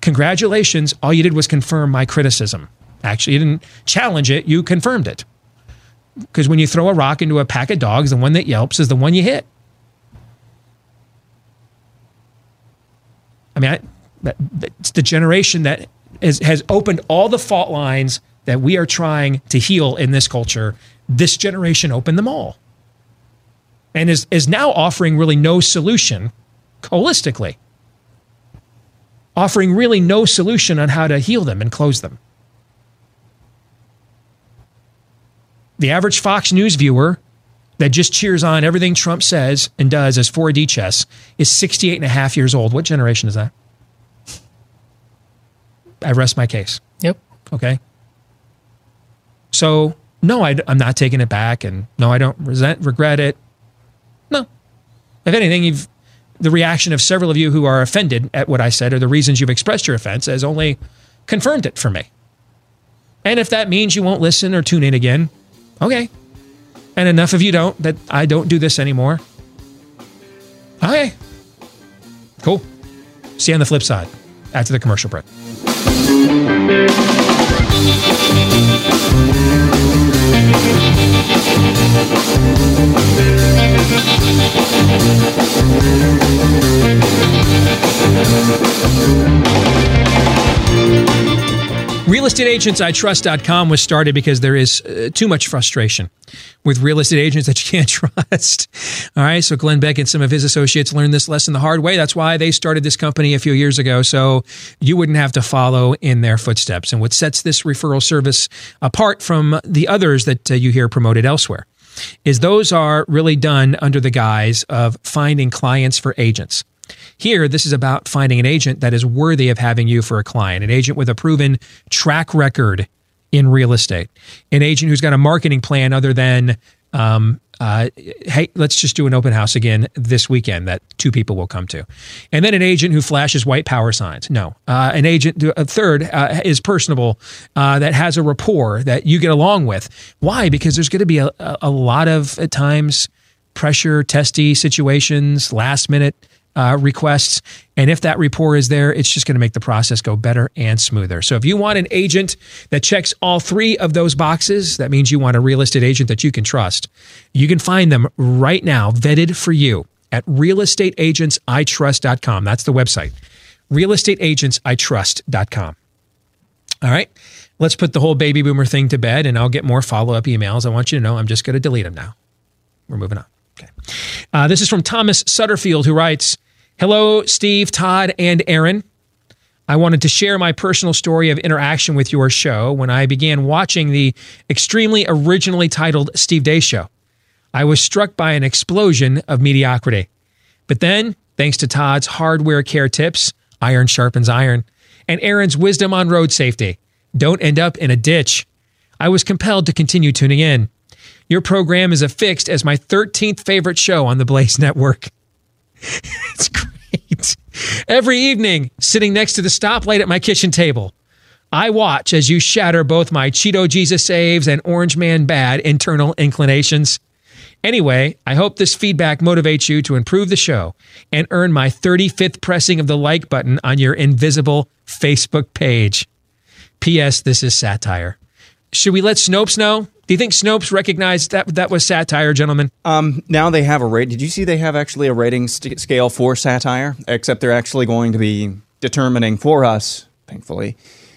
Congratulations. All you did was confirm my criticism. Actually, you didn't challenge it. You confirmed it. Because when you throw a rock into a pack of dogs, the one that yelps is the one you hit. I mean, I, that, it's the generation that has, has opened all the fault lines that we are trying to heal in this culture. This generation opened them all. And is, is now offering really no solution holistically, offering really no solution on how to heal them and close them. The average Fox News viewer that just cheers on everything Trump says and does as four D chess is sixty-eight and a half years old. What generation is that? I rest my case. Yep. Okay. So, no, I, I'm not taking it back, and no, I don't resent, regret it. No. If anything, you've the reaction of several of you who are offended at what I said or the reasons you've expressed your offense has only confirmed it for me. And if that means you won't listen or tune in again, okay. And enough of you don't that I don't do this anymore. Okay. Cool. See you on the flip side after the commercial break. real estate agents I trust dot com was started because there is uh, too much frustration with real estate agents that you can't trust. All right, so Glenn Beck and some of his associates learned this lesson the hard way. That's why they started this company a few years ago, so you wouldn't have to follow in their footsteps. And what sets this referral service apart from the others that uh, you hear promoted elsewhere is those are really done under the guise of finding clients for agents. Here, this is about finding an agent that is worthy of having you for a client, an agent with a proven track record in real estate, an agent who's got a marketing plan other than um, uh, hey, let's just do an open house again this weekend that two people will come to. And then an agent who flashes white power signs. No, uh, an agent, a third uh, is personable, uh, that has a rapport that you get along with. Why? Because there's going to be a, a lot of, at times, pressure, testy situations, last minute Uh, requests. And if that rapport is there, it's just going to make the process go better and smoother. So if you want an agent that checks all three of those boxes, that means you want a real estate agent that you can trust. You can find them right now, vetted for you at real estate agents I trust dot com. That's the website, real estate agents I trust dot com. All right, let's put the whole baby boomer thing to bed, and I'll get more follow-up emails. I want you to know I'm just going to delete them now. We're moving on. Okay. Uh, this is from Thomas Sutterfield, who writes, "Hello, Steve, Todd, and Aaron. I wanted to share my personal story of interaction with your show when I began watching the extremely originally titled Steve Deace Show. I was struck by an explosion of mediocrity. But then, thanks to Todd's hardware care tips, iron sharpens iron, and Aaron's wisdom on road safety, don't end up in a ditch, I was compelled to continue tuning in. Your program is affixed as my thirteenth favorite show on the Blaze Network." It's great. "Every evening, sitting next to the stoplight at my kitchen table, I watch as you shatter both my Cheeto Jesus saves and Orange Man bad internal inclinations. Anyway, I hope this feedback motivates you to improve the show and earn my thirty-fifth pressing of the like button on your invisible Facebook page. P S. This is satire." Should we let Snopes know? Do you think Snopes recognized that that was satire, gentlemen? Um, now they have a rate. Did you see they have actually a rating st- scale for satire? Except they're actually going to be determining for us, thankfully,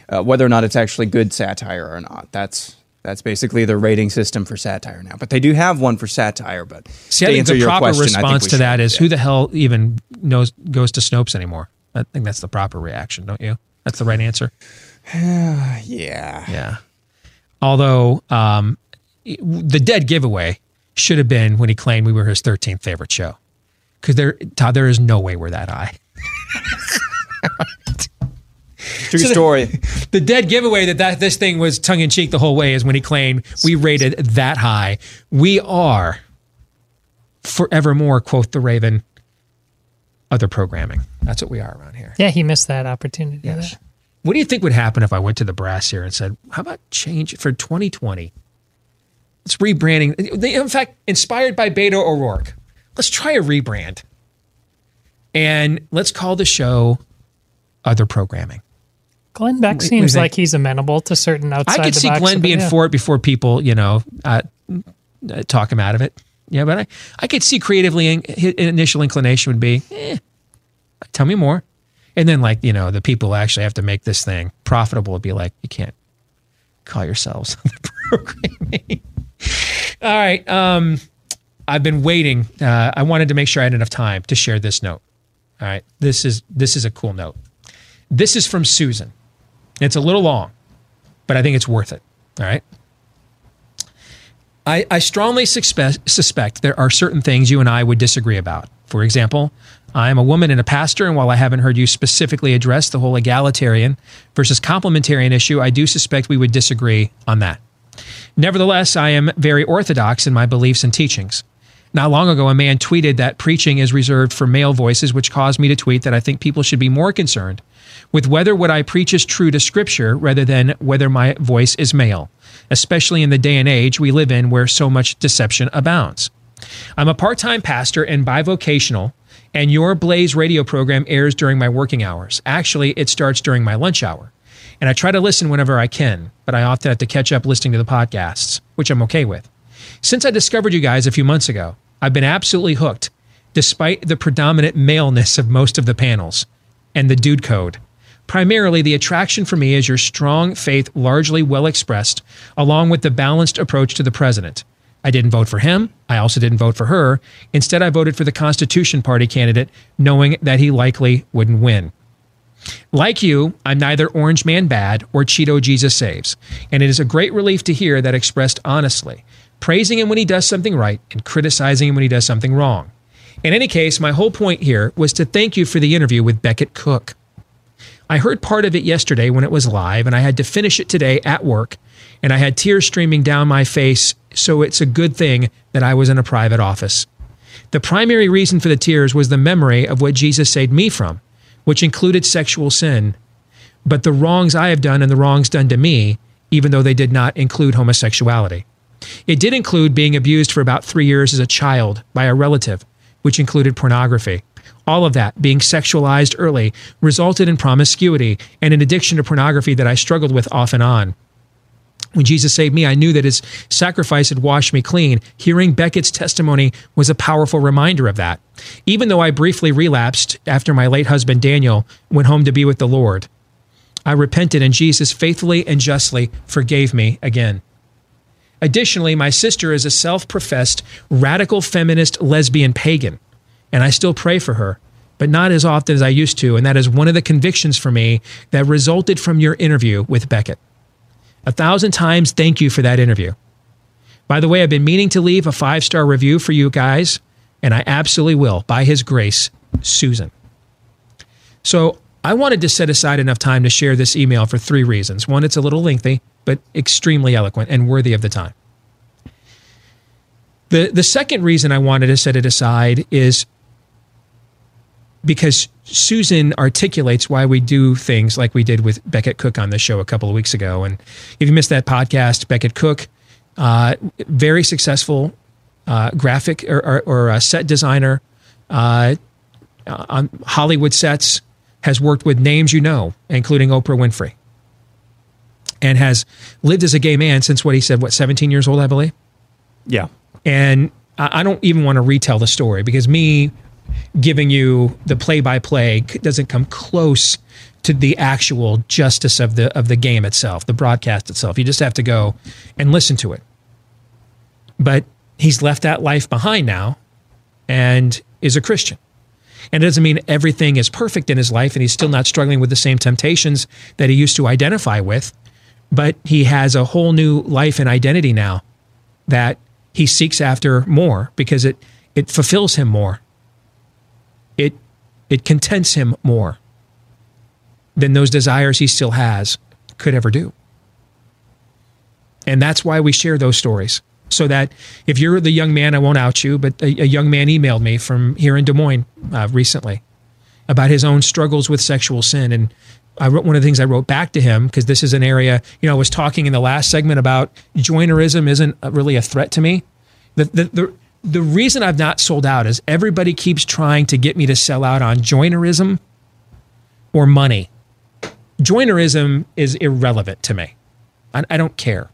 uh, whether or not it's actually good satire or not. That's that's basically their rating system for satire now. But they do have one for satire. But see, I think the proper question, response to should, that is yeah. Who the hell even knows goes to Snopes anymore? I think that's the proper reaction, don't you? That's the right answer. yeah. Yeah. Although um, the dead giveaway should have been when he claimed we were his thirteenth favorite show. Because there, Todd, there is no way we're that high. True so story. The, the dead giveaway that, that this thing was tongue-in-cheek the whole way is when he claimed we rated that high. We are forevermore, quoth the Raven, other programming. That's what we are around here. Yeah, he missed that opportunity. Yes. There. What do you think would happen if I went to the brass here and said, how about change for twenty twenty? It's rebranding. In fact, inspired by Beto O'Rourke, let's try a rebrand. And let's call the show Other Programming. Glenn Beck seems like he's amenable to certain outside the box. I could see Glenn being for it before people, you know, uh, talk him out of it. Yeah, but I, I could see creatively his initial inclination would be, eh, tell me more. And then, like, you know, the people actually have to make this thing profitable would be like, you can't call yourselves on the programming. All right. Um, I've been waiting. Uh, I wanted to make sure I had enough time to share this note. All right. This is this is a cool note. This is from Susan. It's a little long, but I think it's worth it. All right. I, I strongly suspect, suspect there are certain things you and I would disagree about. For example, I am a woman and a pastor, and while I haven't heard you specifically address the whole egalitarian versus complementarian issue, I do suspect we would disagree on that. Nevertheless, I am very orthodox in my beliefs and teachings. Not long ago, a man tweeted that preaching is reserved for male voices, which caused me to tweet that I think people should be more concerned with whether what I preach is true to Scripture rather than whether my voice is male, especially in the day and age we live in where so much deception abounds. I'm a part-time pastor and bivocational, and your Blaze radio program airs during my working hours. Actually, it starts during my lunch hour, and I try to listen whenever I can, but I often have to catch up listening to the podcasts, which I'm okay with. Since I discovered you guys a few months ago, I've been absolutely hooked, despite the predominant maleness of most of the panels and the dude code. Primarily, the attraction for me is your strong faith, largely well expressed, along with the balanced approach to the president. I didn't vote for him. I also didn't vote for her. Instead, I voted for the Constitution Party candidate, knowing that he likely wouldn't win. Like you, I'm neither Orange Man Bad or Cheeto Jesus Saves, and it is a great relief to hear that expressed honestly, praising him when he does something right and criticizing him when he does something wrong. In any case, my whole point here was to thank you for the interview with Beckett Cook. I heard part of it yesterday when it was live, and I had to finish it today at work, and I had tears streaming down my face, so it's a good thing that I was in a private office. The primary reason for the tears was the memory of what Jesus saved me from, which included sexual sin, but the wrongs I have done and the wrongs done to me, even though they did not include homosexuality. It did include being abused for about three years as a child by a relative, which included pornography. All of that, being sexualized early, resulted in promiscuity and an addiction to pornography that I struggled with off and on. When Jesus saved me, I knew that his sacrifice had washed me clean. Hearing Beckett's testimony was a powerful reminder of that. Even though I briefly relapsed after my late husband Daniel went home to be with the Lord, I repented and Jesus faithfully and justly forgave me again. Additionally, my sister is a self-professed radical feminist lesbian pagan, and I still pray for her, but not as often as I used to, and that is one of the convictions for me that resulted from your interview with Beckett. A thousand times, thank you for that interview. By the way, I've been meaning to leave a five-star review for you guys, and I absolutely will, by his grace, Susan. So I wanted to set aside enough time to share this email for three reasons. One, it's a little lengthy, but extremely eloquent and worthy of the time. The, the second reason I wanted to set it aside is because Susan articulates why we do things like we did with Beckett Cook on the show a couple of weeks ago. And if you missed that podcast, Beckett Cook, uh, very successful uh, graphic or, or, or a set designer uh, on Hollywood sets, has worked with names you know, including Oprah Winfrey, and has lived as a gay man since what he said, what, seventeen years old, I believe? Yeah. And I don't even want to retell the story because me giving you the play-by-play doesn't come close to the actual justice of the of the game itself, the broadcast itself. You just have to go and listen to it. But he's left that life behind now and is a Christian. And it doesn't mean everything is perfect in his life and he's still not struggling with the same temptations that he used to identify with, but he has a whole new life and identity now that he seeks after more because it, it fulfills him more. It, it contents him more than those desires he still has could ever do. And that's why we share those stories. So that if you're the young man, I won't out you, but a, a young man emailed me from here in Des Moines uh, recently about his own struggles with sexual sin. And I wrote, one of the things I wrote back to him, because this is an area, you know, I was talking in the last segment about joinerism isn't really a threat to me. The, the, the, the reason I've not sold out is everybody keeps trying to get me to sell out on joinerism or money. Joinerism is irrelevant to me. I, I don't care.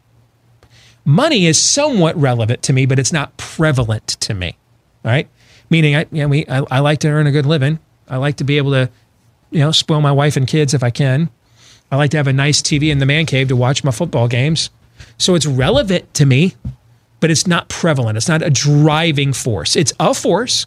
Money is somewhat relevant to me, but it's not prevalent to me, all right? Meaning I, you know, we, I, I like to earn a good living. I like to be able to, you know, spoil my wife and kids if I can. I like to have a nice T V in the man cave to watch my football games. So it's relevant to me, but it's not prevalent. It's not a driving force. It's a force,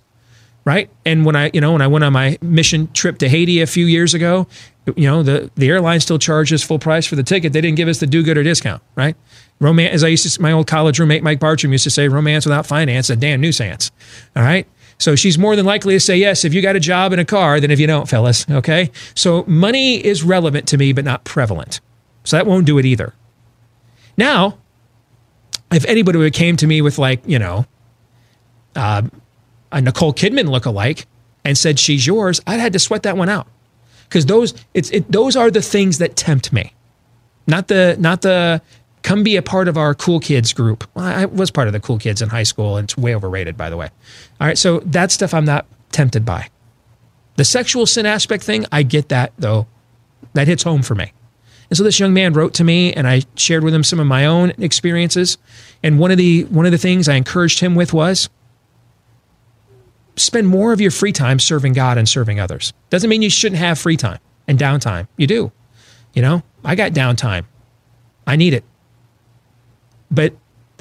right? And when I, you know, when I went on my mission trip to Haiti a few years ago, you know, the, the airline still charges full price for the ticket. They didn't give us the do-gooder discount, right? Romance, as I used to, my old college roommate, Mike Bartram, used to say, romance without finance, a damn nuisance, all right? So she's more than likely to say yes if you got a job and a car than if you don't, fellas, okay? So money is relevant to me, but not prevalent. So that won't do it either. Now, if anybody would have came to me with like, you know, uh, a Nicole Kidman lookalike and said, she's yours, I'd had to sweat that one out. Because those, it's, it, those are the things that tempt me. Not the, not the, come be a part of our cool kids group. Well, I was part of the cool kids in high school, and it's way overrated, by the way. All right, so that stuff I'm not tempted by. The sexual sin aspect thing, I get that, though. That hits home for me. And so this young man wrote to me, and I shared with him some of my own experiences. And one of the, one of the things I encouraged him with was, spend more of your free time serving God and serving others. Doesn't mean you shouldn't have free time and downtime. You do. You know, I got downtime. I need it. But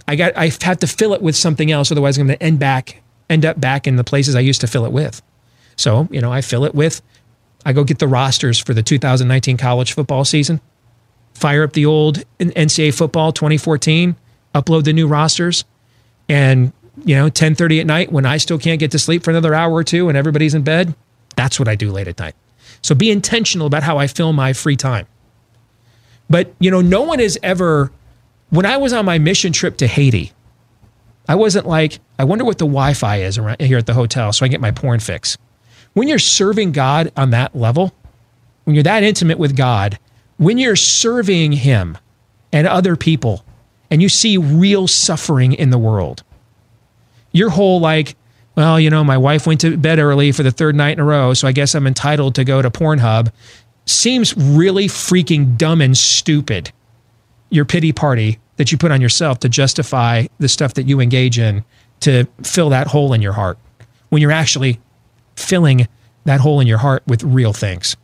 I got, I have to fill it with something else. Otherwise, I'm going to end back, end up back in the places I used to fill it with. So, you know, I fill it with, I go get the rosters for the two thousand nineteen college football season, fire up the old N C double A football twenty fourteen, upload the new rosters, and, you know, ten thirty at night when I still can't get to sleep for another hour or two and everybody's in bed. That's what I do late at night. So be intentional about how I fill my free time. But, you know, no one is ever, when I was on my mission trip to Haiti, I wasn't like, I wonder what the Wi-Fi is around here at the hotel so I get my porn fix. When you're serving God on that level, when you're that intimate with God, when you're serving him and other people, and you see real suffering in the world, your whole like, well, you know, my wife went to bed early for the third night in a row, so I guess I'm entitled to go to Pornhub, seems really freaking dumb and stupid, your pity party that you put on yourself to justify the stuff that you engage in to fill that hole in your heart, when you're actually filling that hole in your heart with real things.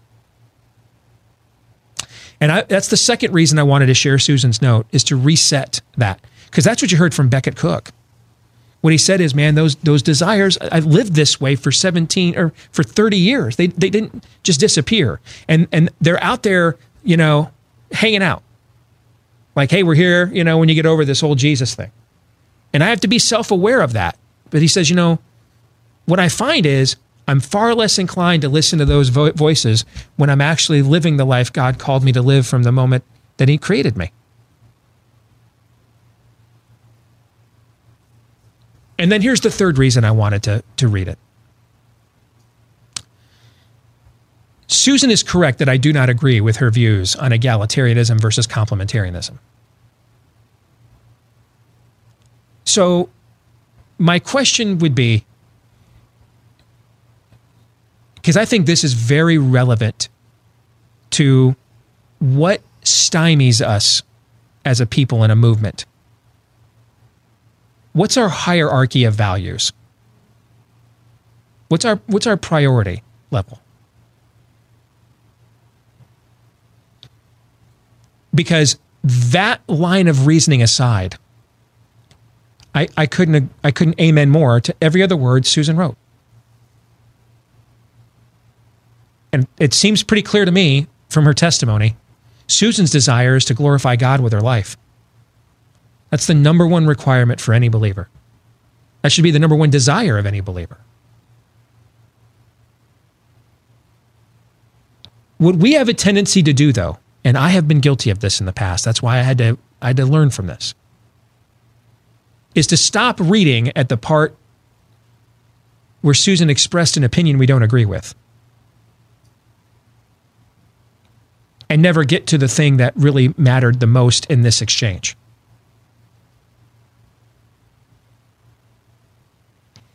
And I, that's the second reason I wanted to share Susan's note, is to reset that. Because that's what you heard from Beckett Cook. What he said is, man, those those desires, I've lived this way for seventeen or for thirty years. They they didn't just disappear. And and they're out there, you know, hanging out. Like, hey, we're here, you know, when you get over this whole Jesus thing. And I have to be self-aware of that. But he says, you know, what I find is, I'm far less inclined to listen to those vo- voices when I'm actually living the life God called me to live from the moment that he created me. And then here's the third reason I wanted to, to read it. Susan is correct that I do not agree with her views on egalitarianism versus complementarianism. So my question would be, because I think this is very relevant to what stymies us as a people in a movement. What's our hierarchy of values? What's our, what's our priority level? Because that line of reasoning aside, I, I couldn't I couldn't amen more to every other word Susan wrote. And it seems pretty clear to me from her testimony, Susan's desire is to glorify God with her life. That's the number one requirement for any believer. That should be the number one desire of any believer. What we have a tendency to do, though, and I have been guilty of this in the past, that's why I had to, I had to learn from this, is to stop reading at the part where Susan expressed an opinion we don't agree with, and never get to the thing that really mattered the most in this exchange.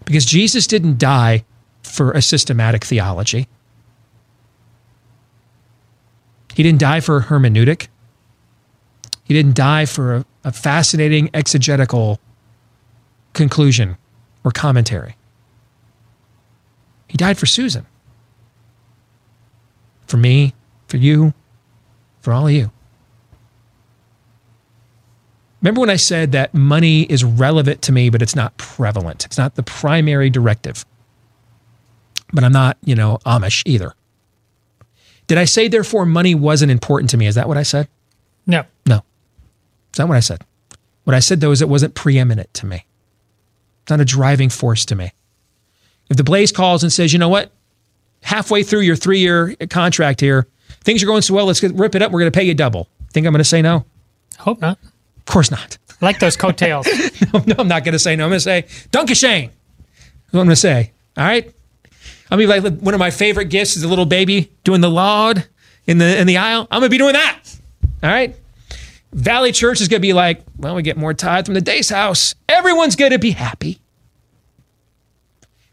Because Jesus didn't die for a systematic theology. He didn't die for a hermeneutic. He didn't die for a, a fascinating exegetical conclusion or commentary. He died for Susan. For me, for you, for all of you. Remember when I said that money is relevant to me, but it's not prevalent. It's not the primary directive. But I'm not, you know, Amish either. Did I say, therefore, money wasn't important to me? Is that what I said? No. No. It's not what I said. What I said, though, is it wasn't preeminent to me. It's not a driving force to me. If the Blaze calls and says, you know what, halfway through your three-year contract here, things are going so well, let's get, rip it up, we're going to pay you double. Think I'm going to say no? I hope not. Of course not. I like those coattails. no, no, I'm not going to say no. I'm going to say, Dunkashane. That's what I'm going to say. All right? I mean, like, one of my favorite gifts is a little baby doing the laud in the in the aisle. I'm going to be doing that. All right? Valley Church is going to be like, well, we get more tithe from the Deace house. Everyone's going to be happy.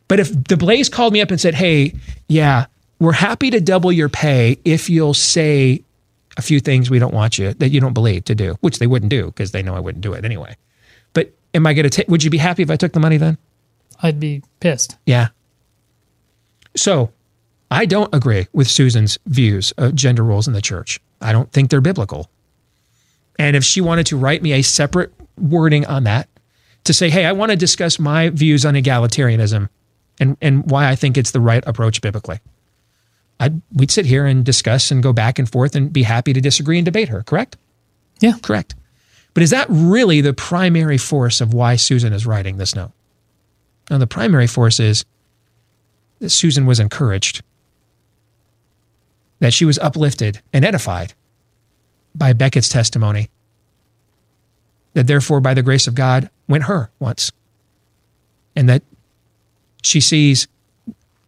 But if the Blaze called me up and said, hey, yeah, we're happy to double your pay if you'll say a few things we don't want you, that you don't believe to do, which they wouldn't do because they know I wouldn't do it anyway. But am I going to take, would you be happy if I took the money then? I'd be pissed. Yeah. So I don't agree with Susan's views of gender roles in the church. I don't think they're biblical. And if she wanted to write me a separate wording on that to say, hey, I want to discuss my views on egalitarianism and, and why I think it's the right approach biblically, I'd, we'd sit here and discuss and go back and forth and be happy to disagree and debate her, correct? Yeah. Correct. But is that really the primary force of why Susan is writing this note? Now, the primary force is that Susan was encouraged that she was uplifted and edified by Beckett's testimony, that therefore by the grace of God went her once, and that she sees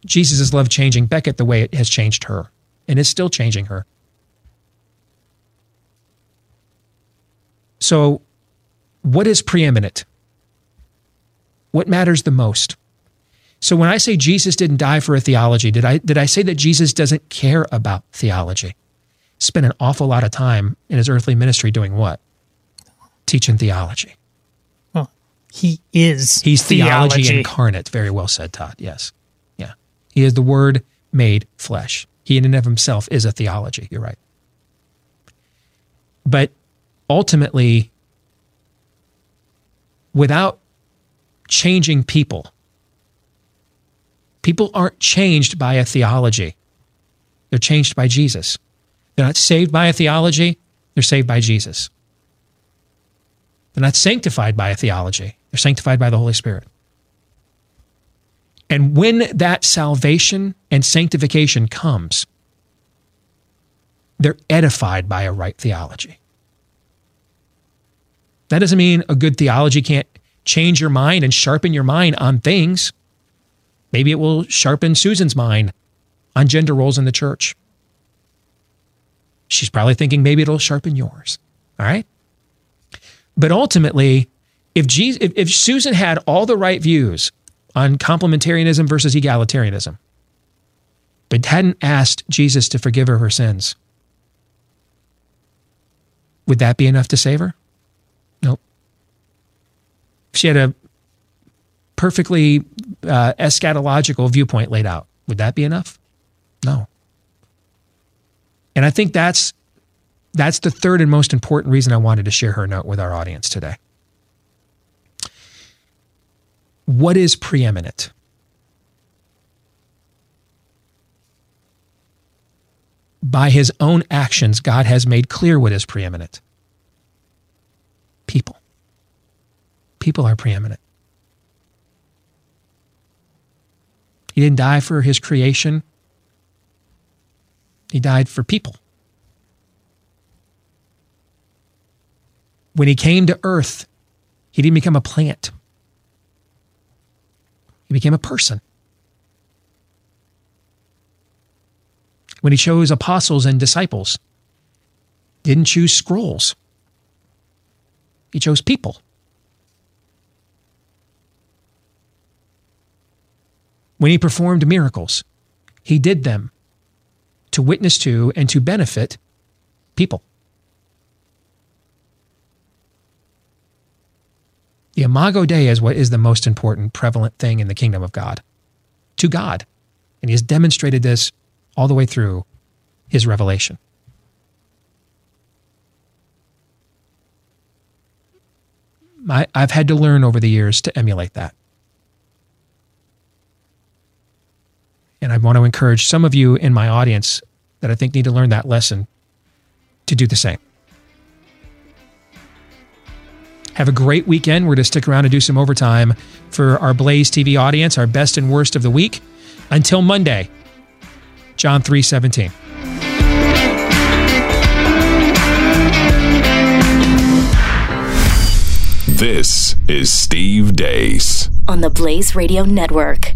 Jesus' love changing Beckett the way it has changed her and is still changing her. So what is preeminent? What matters the most? So when I say Jesus didn't die for a theology, did I, did I say that Jesus doesn't care about theology? Spent an awful lot of time in his earthly ministry doing what? Teaching theology. Well, he is He's theology. theology incarnate. Very well said, Todd. Yes. Yeah. He is the Word made flesh. He in and of himself is a theology. You're right. But ultimately, without changing people, people aren't changed by a theology. They're changed by Jesus. They're not saved by a theology. They're saved by Jesus. They're not sanctified by a theology. They're sanctified by the Holy Spirit. And when that salvation and sanctification comes, they're edified by a right theology. That doesn't mean a good theology can't change your mind and sharpen your mind on things. Maybe it will sharpen Susan's mind on gender roles in the church. She's probably thinking maybe it'll sharpen yours. All right? But ultimately, if, Jesus, if, if Susan had all the right views on complementarianism versus egalitarianism, but hadn't asked Jesus to forgive her her sins, would that be enough to save her? Nope. If she had a perfectly uh, eschatological viewpoint laid out, would that be enough? No. And I think that's that's the third and most important reason I wanted to share her note with our audience today. What is preeminent? By his own actions, God has made clear what is preeminent. People. People are preeminent. He didn't die for his creation. He died for people. When he came to earth, he didn't become a plant. He became a person. When he chose apostles and disciples, he didn't choose scrolls. He chose people. When he performed miracles, he did them to witness to and to benefit people. The Imago Dei is what is the most important prevalent thing in the kingdom of God, to God. And he has demonstrated this all the way through his revelation. I, I've had to learn over the years to emulate that. And I want to encourage some of you in my audience that I think need to learn that lesson to do the same. Have a great weekend. We're going to stick around and do some overtime for our Blaze T V audience, our best and worst of the week. Until Monday, John three seventeen. This is Steve Deace on the Blaze Radio Network.